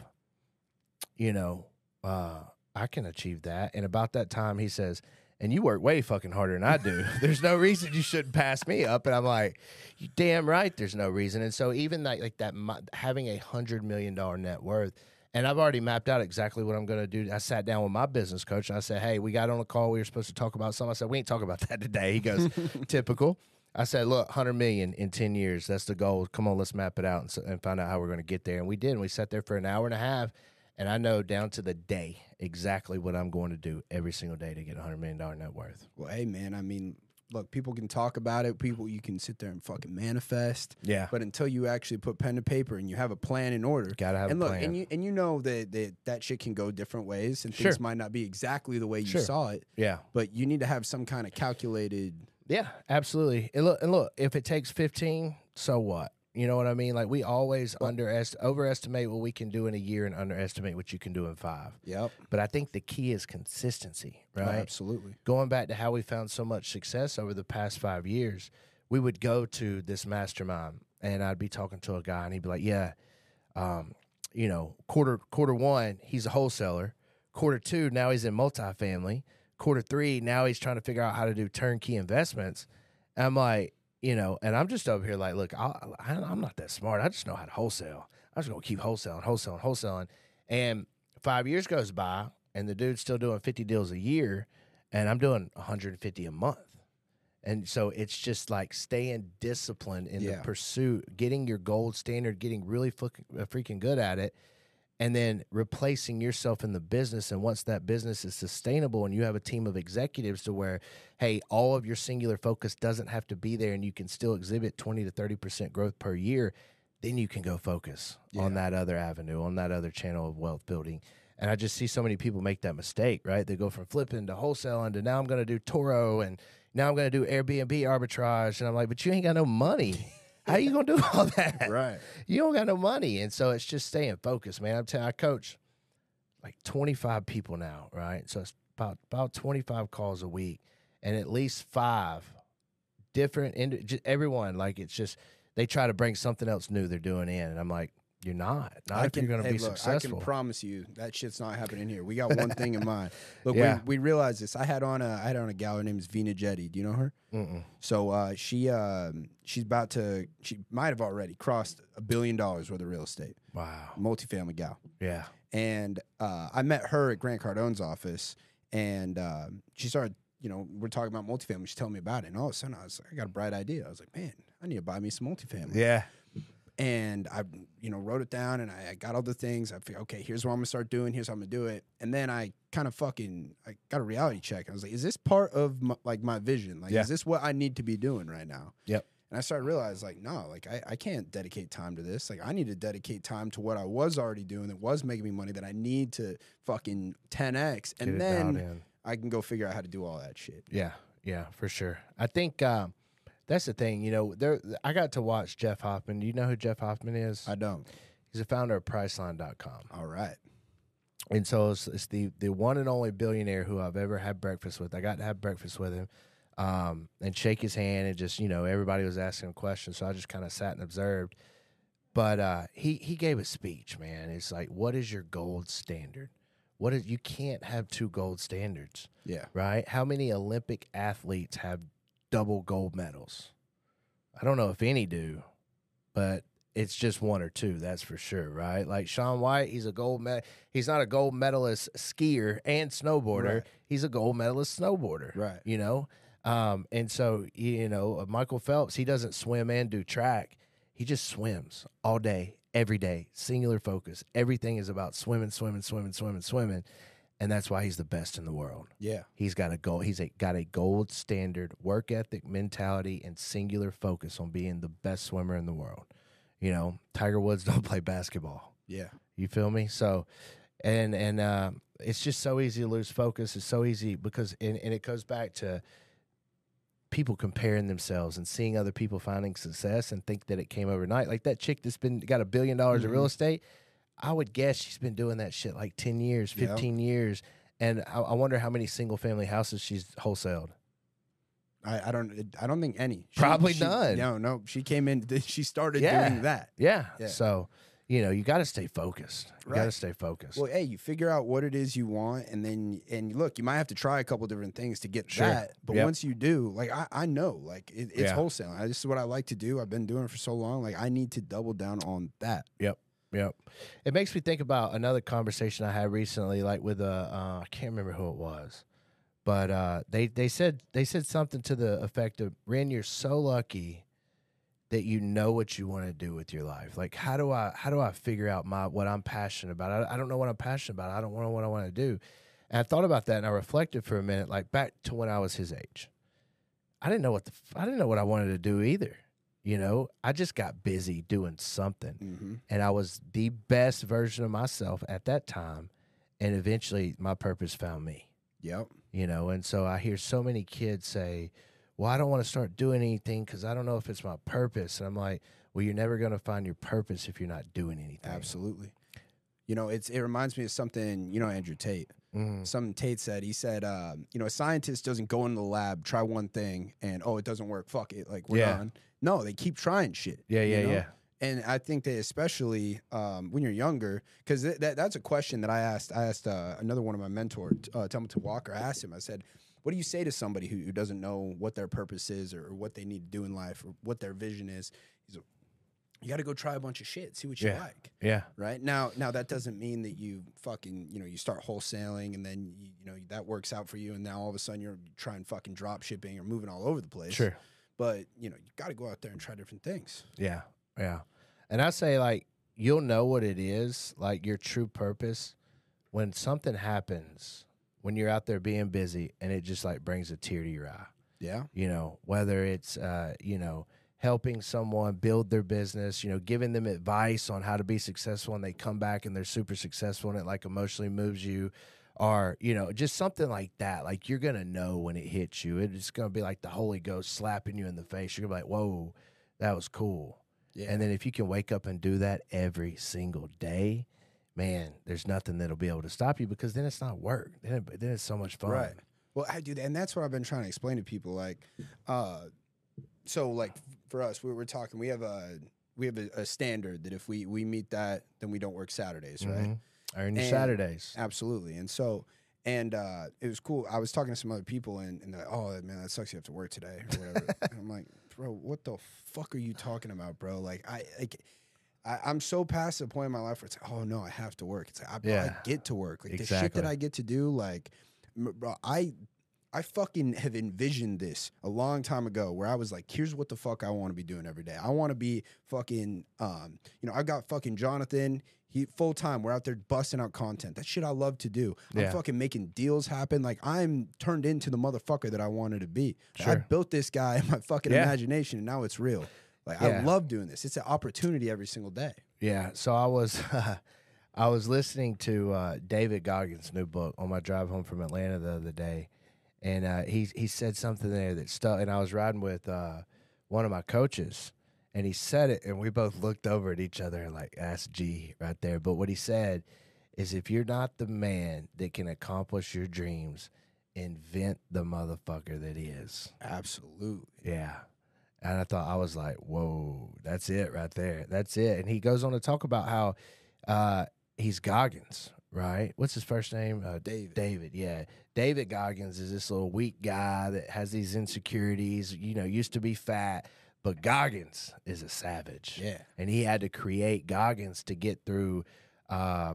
you know, uh, I can achieve that. And about that time, he says, and you work way fucking harder than I do. There's no reason you shouldn't pass me up. And I'm like, you damn right, there's no reason. And so even like, like that, having a one hundred million dollars net worth, and I've already mapped out exactly what I'm going to do. I sat down with my business coach, and I said, hey, we got on a call. We were supposed to talk about something. I said, we ain't talking about that today. He goes, typical. I said, look, one hundred million dollars in ten years. That's the goal. Come on, let's map it out and, so, and find out how we're going to get there. And we did. And we sat there for an hour and a half. And I know down to the day exactly what I'm going to do every single day to get a one hundred million dollars net worth. Well, hey, man, I mean, look, people can talk about it. People, you can sit there and fucking manifest. Yeah. But until you actually put pen to paper and you have a plan in order. Got to have and a look, plan. And, you, and you know that, that that shit can go different ways and sure. things might not be exactly the way you sure. saw it. Yeah. But you need to have some kind of calculated. Yeah, absolutely. And look, and look, if it takes fifteen, so what? You know what I mean? Like, we always well, underestimate, overestimate what we can do in a year and underestimate what you can do in five. Yep. But I think the key is consistency, right? Oh, absolutely. Going back to how we found so much success over the past five years, we would go to this mastermind, and I'd be talking to a guy, and he'd be like, yeah, um, you know, quarter quarter one, he's a wholesaler. Quarter two, now he's in multifamily. Quarter three, now he's trying to figure out how to do turnkey investments. And I'm like, you know, and I'm just over here like, look, I'll, I'm not that smart. I just know how to wholesale. I'm just going to keep wholesaling, wholesaling, wholesaling. And five years goes by, and the dude's still doing fifty deals a year, and I'm doing one hundred fifty a month. And so it's just like staying disciplined in yeah. the pursuit, getting your gold standard, getting really freaking good at it, and then replacing yourself in the business. And once that business is sustainable and you have a team of executives to where, hey, all of your singular focus doesn't have to be there and you can still exhibit twenty to thirty percent growth per year, then you can go focus yeah. on that other avenue, on that other channel of wealth building. And I just see so many people make that mistake, right? They go from flipping to wholesaling to now I'm going to do Toro and now I'm going to do Airbnb arbitrage. And I'm like, but you ain't got no money. How you going to do all that? Right. You don't got no money. And so it's just staying focused, man. I'm telling you, I coach like twenty-five people now, right? So it's about, about twenty-five calls a week and at least five different, ind- everyone, like it's just, they try to bring something else new they're doing in. And I'm like, you're not. Not I if can, you're going to hey, be look, successful. I can promise you that shit's not happening here. We got one thing in mind. Look, yeah. we, we realized this. I had on a I had on a gal. Her name is Vina Jetty. Do you know her? Mm-mm. So uh, she um, she's about to. She might have already crossed a billion dollars worth of real estate. Wow. Multifamily gal. Yeah. And uh, I met her at Grant Cardone's office, and uh, she started. You know, we're talking about multifamily. She's telling me about it, and all of a sudden, I was like, I got a bright idea. I was like, man, I need to buy me some multifamily. Yeah. And I, you know, wrote it down, and I, I got all the things. I figured, okay, here's what I'm going to start doing. Here's how I'm going to do it. And then I kind of fucking I got a reality check. I was like, is this part of, my, like, my vision? Like, yeah. is this what I need to be doing right now? Yep. And I started to realize, like, no, like, I, I can't dedicate time to this. Like, I need to dedicate time to what I was already doing that was making me money that I need to fucking ten X. And Get then down, I can go figure out how to do all that shit. Yeah, yeah, for sure. I think um, – that's the thing, you know, there I got to watch Jeff Hoffman. Do you know who Jeff Hoffman is? I don't. He's the founder of Priceline dot com. All right. And so it's, it's the, the one and only billionaire who I've ever had breakfast with. I got to have breakfast with him um, and shake his hand and just, you know, everybody was asking him questions. So I just kind of sat and observed. But uh, he, he gave a speech, man. It's like, what is your gold standard? What is, you can't have two gold standards. Yeah. Right? How many Olympic athletes have double gold medals? I don't know if any do, but it's just one or two, that's for sure, right? Like Shaun White, he's a gold med- he's not a gold medalist skier and snowboarder. Right. He's a gold medalist snowboarder. Right. You know? Um, and so, you know, Michael Phelps, he doesn't swim and do track. He just swims all day, every day, singular focus. Everything is about swimming, swimming, swimming, swimming, swimming. And that's why he's the best in the world. Yeah. He's got a goal. He's a, got a gold standard work ethic, mentality, and singular focus on being the best swimmer in the world. You know, Tiger Woods don't play basketball. Yeah. You feel me? So, and and uh, it's just so easy to lose focus. It's so easy because, and, and it goes back to people comparing themselves and seeing other people finding success and think that it came overnight. Like that chick that's been got a billion dollars mm-hmm. in real estate. I would guess she's been doing that shit like ten years, fifteen yep. years. And I, I wonder how many single-family houses she's wholesaled. I, I don't I don't think any. She, Probably she, none. No, no. She came in. She started yeah. doing that. Yeah. yeah. So, you know, you got to stay focused. You right. got to stay focused. Well, hey, you figure out what it is you want, and then and look, you might have to try a couple different things to get sure. that. But yep. once you do, like I, I know, like it, it's yeah. wholesaling. I, this is what I like to do. I've been doing it for so long. Like I need to double down on that. Yep. Yep. It makes me think about another conversation I had recently, like with a uh, I can't remember who it was, but uh, they they said they said something to the effect of, "Rhen, you're so lucky that you know what you want to do with your life. Like, how do I how do I figure out my what I'm passionate about? I, I don't know what I'm passionate about. I don't know what I want to do." And I thought about that and I reflected for a minute, like back to when I was his age. I didn't know what the I didn't know what I wanted to do either. You know, I just got busy doing something, mm-hmm. and I was the best version of myself at that time, and eventually my purpose found me. Yep. You know, and so I hear so many kids say, "Well, I don't want to start doing anything because I don't know if it's my purpose." And I'm like, well, you're never going to find your purpose if you're not doing anything. Absolutely. You know, it's it reminds me of something, you know, Andrew Tate. Mm. Something Tate said. He said, um, you know, a scientist doesn't go into the lab, try one thing, and, oh, it doesn't work. Fuck it. Like, we're yeah. done. No, they keep trying shit. Yeah, yeah, you know? yeah. And I think that especially um, when you're younger, because th that that's a question that I asked. I asked uh, another one of my mentors, uh, Templeton Walker. I asked him, I said, what do you say to somebody who, who doesn't know what their purpose is or what they need to do in life or what their vision is? He's like, you got to go try a bunch of shit, see what you yeah. like. Yeah. Right? Now, now that doesn't mean that you fucking, you know, you start wholesaling and then, you, you know, that works out for you. And now all of a sudden you're trying fucking drop shipping or moving all over the place. Sure. But, you know, you got to go out there and try different things. Yeah. Yeah. And I say, like, you'll know what it is, like your true purpose, when something happens, when you're out there being busy and it just like brings a tear to your eye. Yeah. You know, whether it's, uh, you know, helping someone build their business, you know, giving them advice on how to be successful, and they come back and they're super successful and it like emotionally moves you, or, you know, just something like that. Like, you're going to know when it hits you. It's going to be like the Holy Ghost slapping you in the face. You're going to be like, whoa, that was cool. Yeah. And then if you can wake up and do that every single day, man, there's nothing that'll be able to stop you, because then it's not work. Then, it, then it's so much fun. Right. Well, I do that. And that's what I've been trying to explain to people. Like, uh, so like for us, we were talking, we have a, we have a, a standard that if we, we meet that, then we don't work Saturdays. Right. Mm-hmm. Earn your and, Saturdays. Absolutely. And so, and, uh, it was cool. I was talking to some other people and, and they're like, oh man, that sucks. You have to work today or whatever. And I'm like, bro, what the fuck are you talking about, bro? Like I, like I, I'm so past the point in my life where it's like, oh no, I have to work. It's like, I, yeah. I get to work. Like exactly. the shit that I get to do, like, bro, I, I fucking have envisioned this a long time ago, where I was like, here's what the fuck I want to be doing every day. I want to be fucking, um, you know, I got fucking Jonathan. He full time. We're out there busting out content. That shit I love to do. Yeah. I'm fucking making deals happen. Like, I'm turned into the motherfucker that I wanted to be. Sure. I built this guy in my fucking yeah. imagination, and now it's real. Like yeah. I love doing this. It's an opportunity every single day. Yeah. So I was, I was listening to uh, David Goggins' new book on my drive home from Atlanta the other day. And uh, he he said something there that stuck. And I was riding with uh, one of my coaches, and he said it, and we both looked over at each other and like, that's G right there. But what he said is, if you're not the man that can accomplish your dreams, invent the motherfucker that is. Absolutely. Yeah. And I thought, I was like, whoa, that's it right there. That's it. And he goes on to talk about how uh, he's Goggins. Right. What's his first name? Uh, David. David. Yeah. David Goggins is this little weak guy that has these insecurities, you know, used to be fat, but Goggins is a savage. Yeah. And he had to create Goggins to get through uh,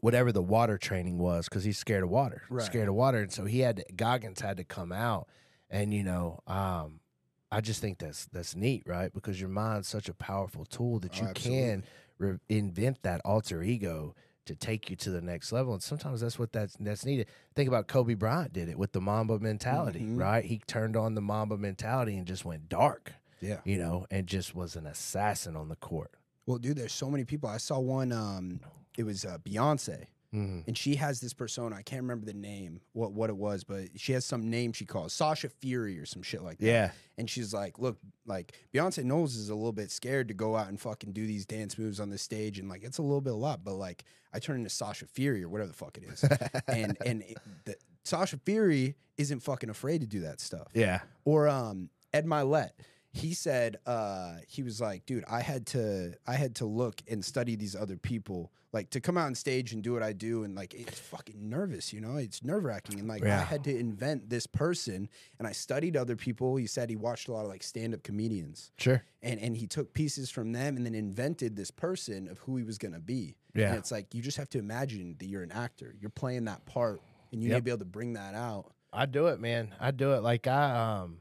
whatever the water training was, because he's scared of water, right. scared of water. And so he had to, Goggins had to come out. And, you know, um, I just think that's that's neat. Right. Because your mind's such a powerful tool that you oh, can re invent that alter ego to take you to the next level. And sometimes that's what that's, that's needed. Think about Kobe Bryant did it with the Mamba mentality, mm-hmm. right? He turned on the Mamba mentality and just went dark, yeah, you know, and just was an assassin on the court. Well, dude, there's so many people. I saw one, um, it was uh, Beyonce, mm-hmm. and she has this persona. I can't remember the name, what, what it was, but she has some name she calls Sasha Fury or some shit like that. Yeah. And she's like, look, like Beyonce Knowles is a little bit scared to go out and fucking do these dance moves on the stage. And like, it's a little bit a lot, but like, I turn into Sasha Fury or whatever the fuck it is. and and it, the, Sasha Fury isn't fucking afraid to do that stuff. Yeah. Or um, Ed Milet. he said, uh, he was like, dude, I had to, I had to look and study these other people, like to come out on stage and do what I do. And like, it's fucking nervous, you know, it's nerve wracking. And like, yeah. I had to invent this person and I studied other people. He said he watched a lot of like stand-up comedians. Sure. And, and he took pieces from them and then invented this person of who he was going to be. Yeah. And it's like, you just have to imagine that you're an actor, you're playing that part and you yep. need to be able to bring that out. I do it, man. I do it. Like I, um,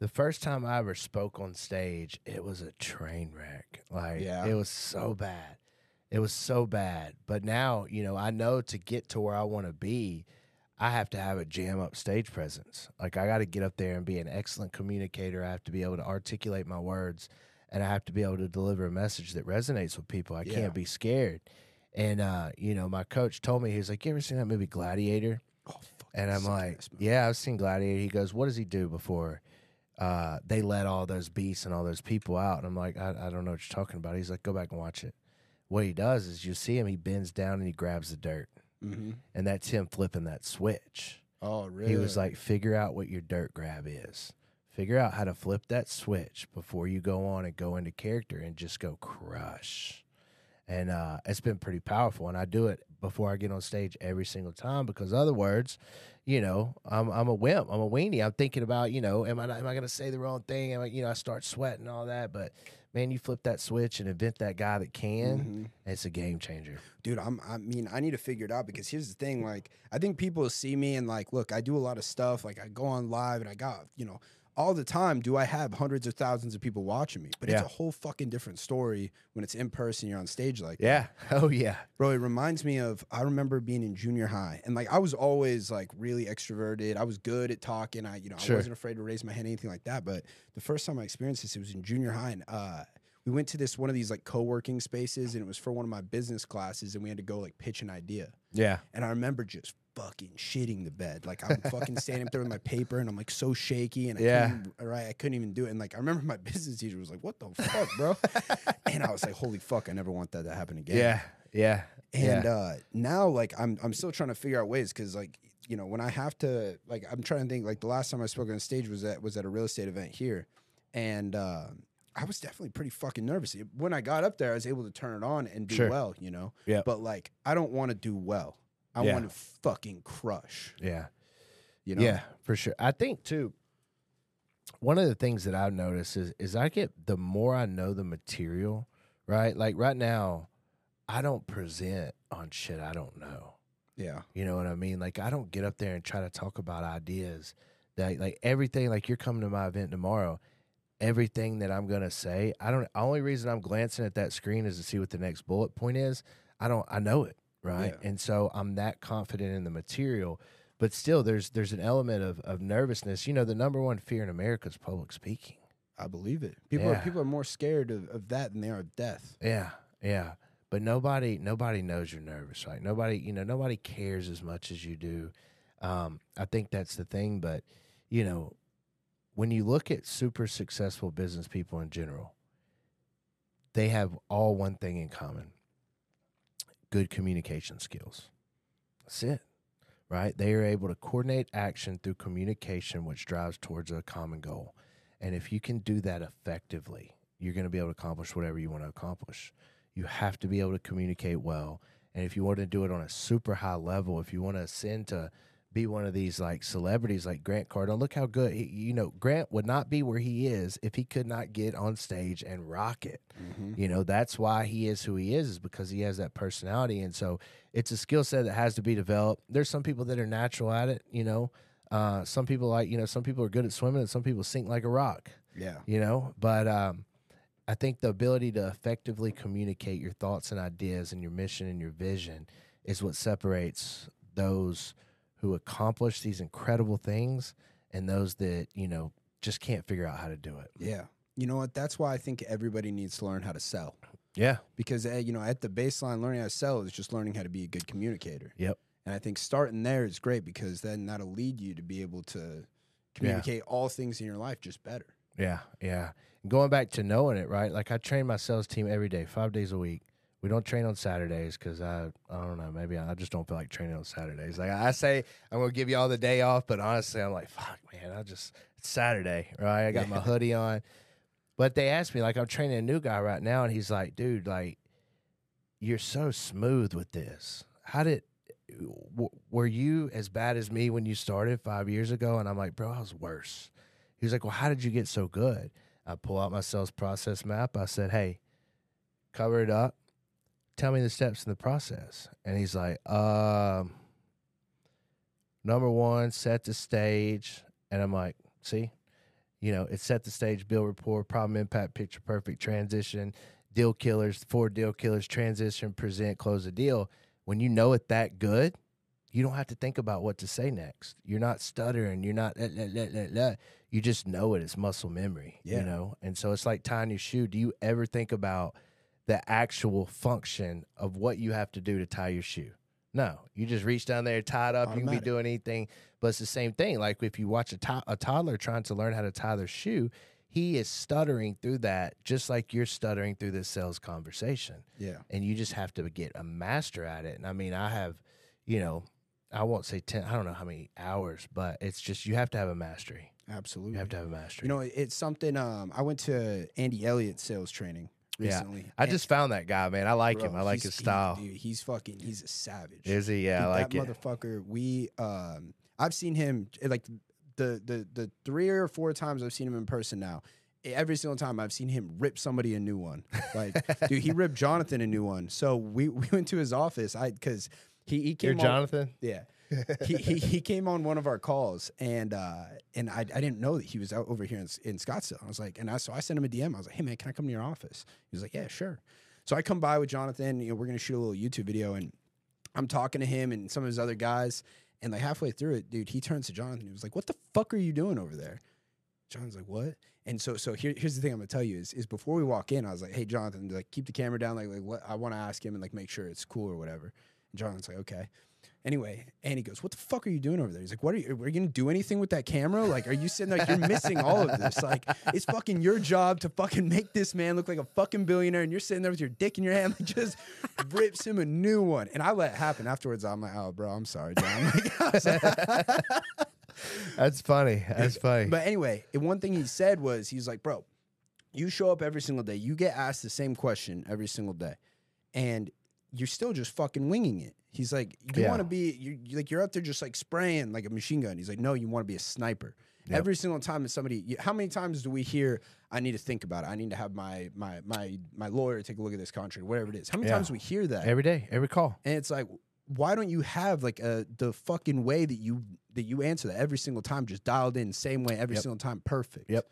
the first time I ever spoke on stage, it was a train wreck. Like, yeah. it was so bad. It was so bad. But now, you know, I know to get to where I want to be, I have to have a jam-up stage presence. Like, I got to get up there and be an excellent communicator. I have to be able to articulate my words, and I have to be able to deliver a message that resonates with people. I yeah. can't be scared. And, uh, you know, my coach told me, he was like, you ever seen that movie Gladiator? Oh, fuck. And I'm like, yeah, I've seen Gladiator. He goes, what does he do before Uh, they let all those beasts and all those people out? And I'm like, I, I don't know what you're talking about. He's like, go back and watch it. What he does is you see him, he bends down and he grabs the dirt. Mm-hmm. And that's him flipping that switch. Oh, really? He was like, figure out what your dirt grab is. Figure out how to flip that switch before you go on and go into character and just go crush. And uh, it's been pretty powerful. And I do it before I get on stage every single time, because other words, you know, I'm, I'm a wimp. I'm a weenie. I'm thinking about, you know, am I, am I going to say the wrong thing? Am I, you know, I start sweating and all that. But, man, you flip that switch and invent that guy that can. Mm-hmm. It's a game changer. Dude, I'm, I mean, I need to figure it out, because here's the thing. Like, I think people see me and, like, look, I do a lot of stuff. Like, I go on live and I got, you know, all the time, do I have hundreds of thousands of people watching me? But yeah. it's a whole fucking different story when it's in person, you're on stage like yeah. that. Oh, yeah. Bro, it reminds me of, I remember being in junior high. And, like, I was always, like, really extroverted. I was good at talking. I, you know, sure. I wasn't afraid to raise my hand, anything like that. But the first time I experienced this, it was in junior high. And uh, we went to this, one of these, like, co-working spaces. And it was for one of my business classes. And we had to go, like, pitch an idea. Yeah. And I remember just fucking shitting the bed. Like, I'm fucking standing up there with my paper and I'm like so shaky and I, yeah. couldn't, right, I couldn't even do it. And like, I remember my business teacher was like, what the fuck, bro? And I was like, holy fuck, I never want that to happen again. Yeah, yeah. And yeah. Uh, now like, I'm, I'm still trying to figure out ways, because like, you know, when I have to, like, I'm trying to think, like the last time I spoke on stage was at, was at a real estate event here. And uh, I was definitely pretty fucking nervous. When I got up there, I was able to turn it on and do sure. well, you know? Yeah. But like, I don't want to do well. I yeah. want to fucking crush. Yeah. You know? Yeah, for sure. I think, too, one of the things that I've noticed is, is I get, the more I know the material, right? Like, right now, I don't present on shit I don't know. Yeah. You know what I mean? Like, I don't get up there and try to talk about ideas that, like, everything, like, you're coming to my event tomorrow, everything that I'm going to say, I don't, the only reason I'm glancing at that screen is to see what the next bullet point is. I don't, I know it. Right. Yeah. And so I'm that confident in the material, but still there's there's an element of, of nervousness. You know, the number one fear in America is public speaking. I believe it. People yeah. are people are more scared of, of that than they are of death. Yeah. Yeah. But nobody nobody knows you're nervous, right? Nobody, you know, nobody cares as much as you do. Um, I think that's the thing. But, you know, when you look at super successful business people in general, they have all one thing in common. Good communication skills. That's it, right? They are able to coordinate action through communication, which drives towards a common goal. And if you can do that effectively, you're going to be able to accomplish whatever you want to accomplish. You have to be able to communicate well. And if you want to do it on a super high level, if you want to ascend to be one of these like celebrities like Grant Cardone, look how good, he, you know, Grant would not be where he is if he could not get on stage and rock it. Mm-hmm. You know, that's why he is who he is, is because he has that personality. And so it's a skill set that has to be developed. There's some people that are natural at it, you know, uh, some people like, you know, some people are good at swimming and some people sink like a rock. Yeah. You know, but um, I think the ability to effectively communicate your thoughts and ideas and your mission and your vision is what separates those who accomplish these incredible things and those that, you know, just can't figure out how to do it. Yeah. You know what? That's why I think everybody needs to learn how to sell. Yeah. Because, you know, at the baseline, learning how to sell is just learning how to be a good communicator. Yep. And I think starting there is great, because then that'll lead you to be able to communicate yeah. all things in your life just better. Yeah. Yeah. And going back to knowing it, right? Like, I train my sales team every day, five days a week. We don't train on Saturdays because I, I don't know, maybe I just don't feel like training on Saturdays. Like, I say, I'm going to give you all the day off, but honestly, I'm like, fuck, man, I just, it's Saturday, right? I got my hoodie on. But they asked me, like, I'm training a new guy right now, and he's like, dude, like, you're so smooth with this. How did, w- were you as bad as me when you started five years ago? And I'm like, bro, I was worse. He was like, well, how did you get so good? I pull out my sales process map. I said, hey, cover it up. Tell me the steps in the process. And he's like, um, number one, set the stage. And I'm like, see? You know, it's set the stage, build rapport, problem impact, picture perfect, transition, deal killers, four deal killers, transition, present, close the deal. When you know it that good, you don't have to think about what to say next. You're not stuttering. You're not, la, la, la, la. You just know it. It's muscle memory, yeah. You know? And so it's like tying your shoe. Do you ever think about the actual function of what you have to do to tie your shoe? No, you just reach down there, tie it up. Automatic. You can be doing anything, but it's the same thing. Like if you watch a, to- a toddler trying to learn how to tie their shoe, he is stuttering through that just like you're stuttering through this sales conversation. Yeah. And you just have to get a master at it. And I mean, I have, you know, I won't say ten, I don't know how many hours, but it's just, you have to have a mastery. Absolutely. You have to have a mastery. You know, it's something, um, I went to Andy Elliott's sales training. Recently. Yeah, I and just found that guy, man. I like bro, him. I like his style. He, dude, he's fucking, he's a savage. Is he? Yeah, dude, I like that it. Motherfucker. We, um, I've seen him like the the the three or four times I've seen him in person now. Every single time I've seen him rip somebody a new one. Like, dude, he ripped Jonathan a new one. So we, we went to his office. I because he he came. You're on, Jonathan? Yeah. he, he he came on one of our calls, and uh, and I, I didn't know that he was out over here in, in Scottsdale. I was like, and I so I sent him a D M. I was like, hey, man, can I come to your office? He was like, yeah, sure. So I come by with Jonathan. You know, we're going to shoot a little YouTube video, and I'm talking to him and some of his other guys. And like halfway through it, dude, he turns to Jonathan. He was like, what the fuck are you doing over there? John's like, what? And so so here, here's the thing I'm going to tell you is, is before we walk in, I was like, hey, Jonathan, like keep the camera down. Like, like what I want to ask him and like make sure it's cool or whatever. And Jonathan's like, okay. Anyway, and he goes, what the fuck are you doing over there? He's like, what are you, are you going to do anything with that camera? Like, are you sitting there, like, you're missing all of this. Like, it's fucking your job to fucking make this man look like a fucking billionaire. And you're sitting there with your dick in your hand, like, just rips him a new one. And I let it happen. Afterwards, I'm like, oh, bro, I'm sorry, John. Like, I was like, that's funny. That's funny. But anyway, one thing he said was, he's like, bro, you show up every single day. You get asked the same question every single day. And you're still just fucking winging it. He's like, you yeah. want to be, you like, you're out there just like spraying like a machine gun. He's like, no, you want to be a sniper. Yep. Every single time that somebody, you, how many times do we hear, I need to think about it. I need to have my my my my lawyer take a look at this contract, whatever it is. How many yeah. times do we hear that? Every day, every call. And it's like, why don't you have like a, the fucking way that you that you answer that every single time, just dialed in, same way every yep. single time, perfect. Yep.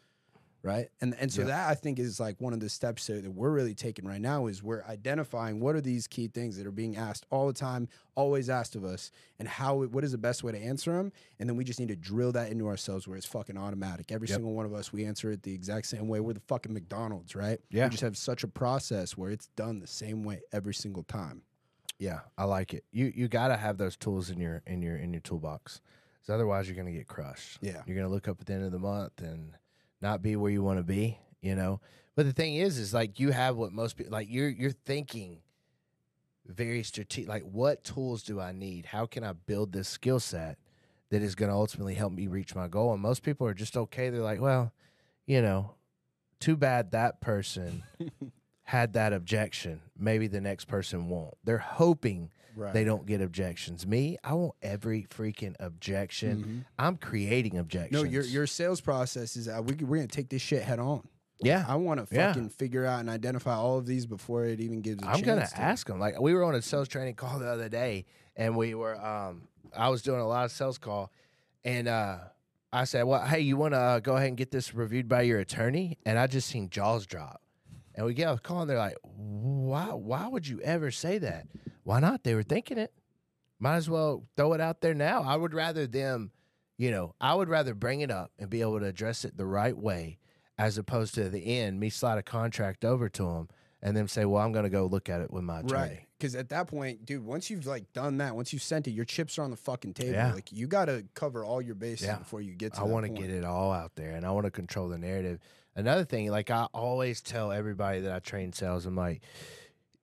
Right? And and so yeah. that, I think, is like one of the steps that we're really taking right now is we're identifying what are these key things that are being asked all the time, always asked of us, and how what is the best way to answer them. And then we just need to drill that into ourselves where it's fucking automatic. Every yep. single one of us, we answer it the exact same way. We're the fucking McDonald's, right? Yeah. We just have such a process where it's done the same way every single time. Yeah, I like it. You you got to have those tools in your in your in your toolbox. Because otherwise you're going to get crushed. Yeah. You're going to look up at the end of the month and not be where you want to be, you know. But the thing is, is like you have what most people like. You're you're thinking very strategic. Like, what tools do I need? How can I build this skill set that is going to ultimately help me reach my goal? And most people are just okay. They're like, well, you know, too bad that person had that objection. Maybe the next person won't. They're hoping right. they don't get objections. Me, I want every freaking objection. Mm-hmm. I'm creating objections. No, your your sales process is uh, we, we're going to take this shit head on. Yeah. I want to fucking yeah. figure out and identify all of these before it even gives a I'm chance. I'm going to ask them. Like, we were on a sales training call the other day, and we were, um, I was doing a lot of sales call, and uh, I said, well, hey, you want to uh, go ahead and get this reviewed by your attorney? And I just seen jaws drop. And we get a call, and they're like, why Why would you ever say that? Why not? They were thinking it. Might as well throw it out there now. I would rather them, you know, I would rather bring it up and be able to address it the right way as opposed to the end, me slide a contract over to them and them say, well, I'm going to go look at it with my attorney. Right, because at that point, dude, once you've, like, done that, once you've sent it, your chips are on the fucking table. Yeah. Like, you got to cover all your bases yeah. before you get to I that I want to get it all out there, and I want to control the narrative. Another thing, like I always tell everybody that I train sales, I'm like,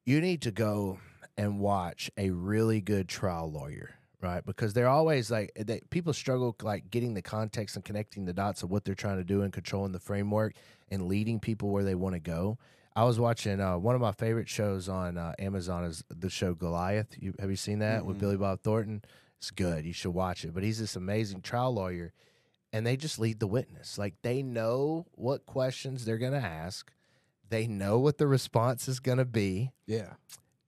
you need to go and watch a really good trial lawyer, right? Because they're always like, they, people struggle like getting the context and connecting the dots of what they're trying to do and controlling the framework and leading people where they want to go. I was watching uh, one of my favorite shows on uh, Amazon is the show Goliath. You, have you seen that mm-hmm. with Billy Bob Thornton? It's good. You should watch it. But he's this amazing trial lawyer, and they just lead the witness. Like, they know what questions they're going to ask. They know what the response is going to be. Yeah.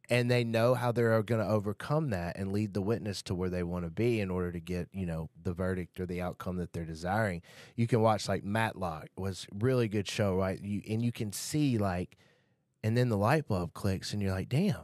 And they know how they're going to overcome that and lead the witness to where they want to be in order to get, you know, the verdict or the outcome that they're desiring. You can watch, like, Matlock was a really good show, right? You, and you can see, like, and then the light bulb clicks, and you're like, damn,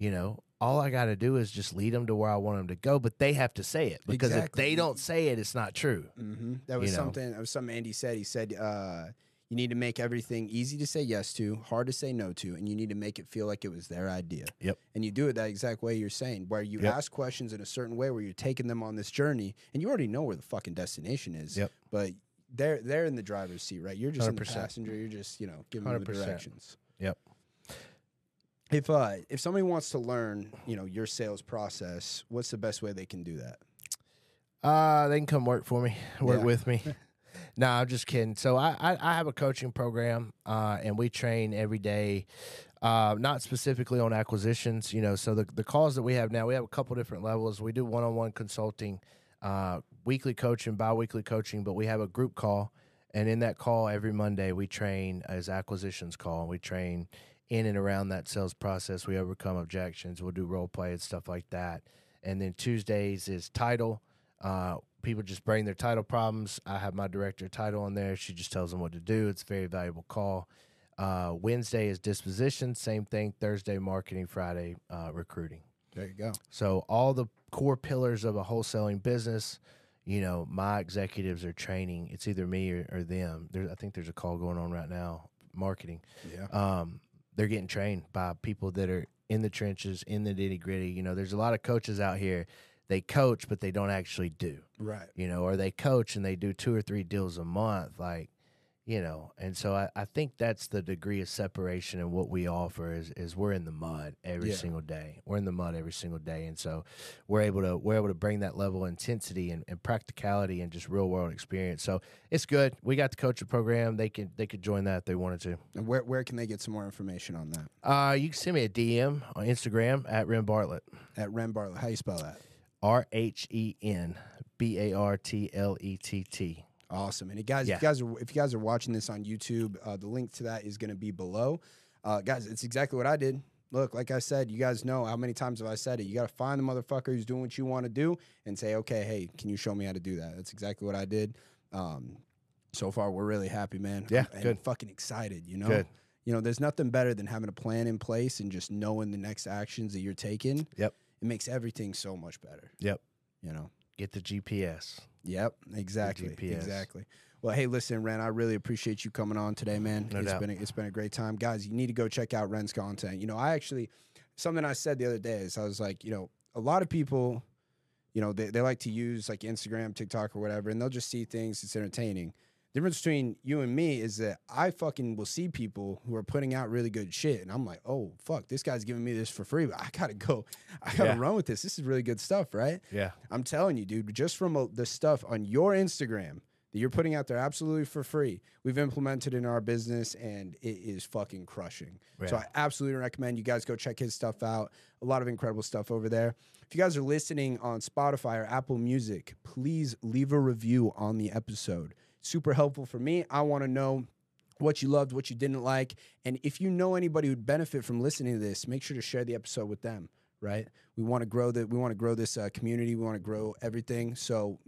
you know, all I got to do is just lead them to where I want them to go, but they have to say it. Because exactly. if they don't say it, it's not true. Mm-hmm. That was you know? something That was something Andy said. He said, uh, you need to make everything easy to say yes to, hard to say no to, and you need to make it feel like it was their idea. Yep. And you do it that exact way you're saying, where you yep. ask questions in a certain way, where you're taking them on this journey, and you already know where the fucking destination is. Yep. But they're they're in the driver's seat, right? You're just one hundred percent in the passenger. You're just, you know, giving them the directions. Yep. If uh, if somebody wants to learn, you know, your sales process, what's the best way they can do that? Uh, they can come work for me, work yeah. with me. No, I'm just kidding. So I, I, I have a coaching program, uh, and we train every day, uh, not specifically on acquisitions. You know, so the, the calls that we have now, we have a couple different levels. We do one-on-one consulting, uh, weekly coaching, bi-weekly coaching, but we have a group call. And in that call every Monday, we train as acquisitions call. We train in and around that sales process. We overcome objections. We'll do role play and stuff like that. And then Tuesdays is title. Uh, people just bring their title problems. I have my director title on there. She just tells them what to do. It's a very valuable call. Uh, Wednesday is disposition. Same thing. Thursday, marketing. Friday, uh, recruiting. There you go. So all the core pillars of a wholesaling business, you know, my executives are training. It's either me or, or them. There's, I think there's a call going on right now, marketing. Yeah. Um, they're getting trained by people that are in the trenches, in the nitty-gritty. You know, there's a lot of coaches out here. They coach, but they don't actually do. Right. You know, or they coach and they do two or three deals a month, like, you know. And so I, I think that's the degree of separation and what we offer is is we're in the mud every yeah. single day. We're in the mud every single day. And so we're able to we're able to bring that level of intensity and, and practicality and just real world experience. So it's good. We got the coaching program. They can they could join that if they wanted to. And where where can they get some more information on that? Uh you can send me a D M on Instagram at Rhen Bartlett. At Rhen Bartlett. How do you spell that? R H E N B A R T L E T T. Awesome. And guys, yeah. if you guys are if you guys are watching this on YouTube, uh, the link to that is going to be below. Uh, guys, it's exactly what I did. Look, like I said, you guys know how many times have I said it. You got to find the motherfucker who's doing what you want to do and say, okay, hey, can you show me how to do that? That's exactly what I did. Um, so far, we're really happy, man. Yeah, and good. Fucking excited, you know? Good. You know, there's nothing better than having a plan in place and just knowing the next actions that you're taking. Yep. It makes everything so much better. Yep. You know, get the G P S. Yep. Exactly. G P S. Exactly. Well, hey, listen, Rhen, I really appreciate you coming on today, man. No it's doubt. been a, it's been a great time, guys. You need to go check out Rhen's content. You know, I actually something I said the other day is I was like, you know, a lot of people, you know, they they like to use like Instagram, TikTok, or whatever, and they'll just see things that's entertaining. The difference between you and me is that I fucking will see people who are putting out really good shit, and I'm like, oh, fuck, this guy's giving me this for free, but I gotta go. I gotta yeah. run with this. This is really good stuff, right? Yeah. I'm telling you, dude, just from uh, the stuff on your Instagram that you're putting out there absolutely for free, we've implemented in our business, and it is fucking crushing. Right. So I absolutely recommend you guys go check his stuff out. A lot of incredible stuff over there. If you guys are listening on Spotify or Apple Music, please leave a review on the episode. Super helpful for me. I want to know what you loved, what you didn't like. And if you know anybody who'd benefit from listening to this, make sure to share the episode with them, right? We want to grow that. We want to grow this uh, community. We want to grow everything. So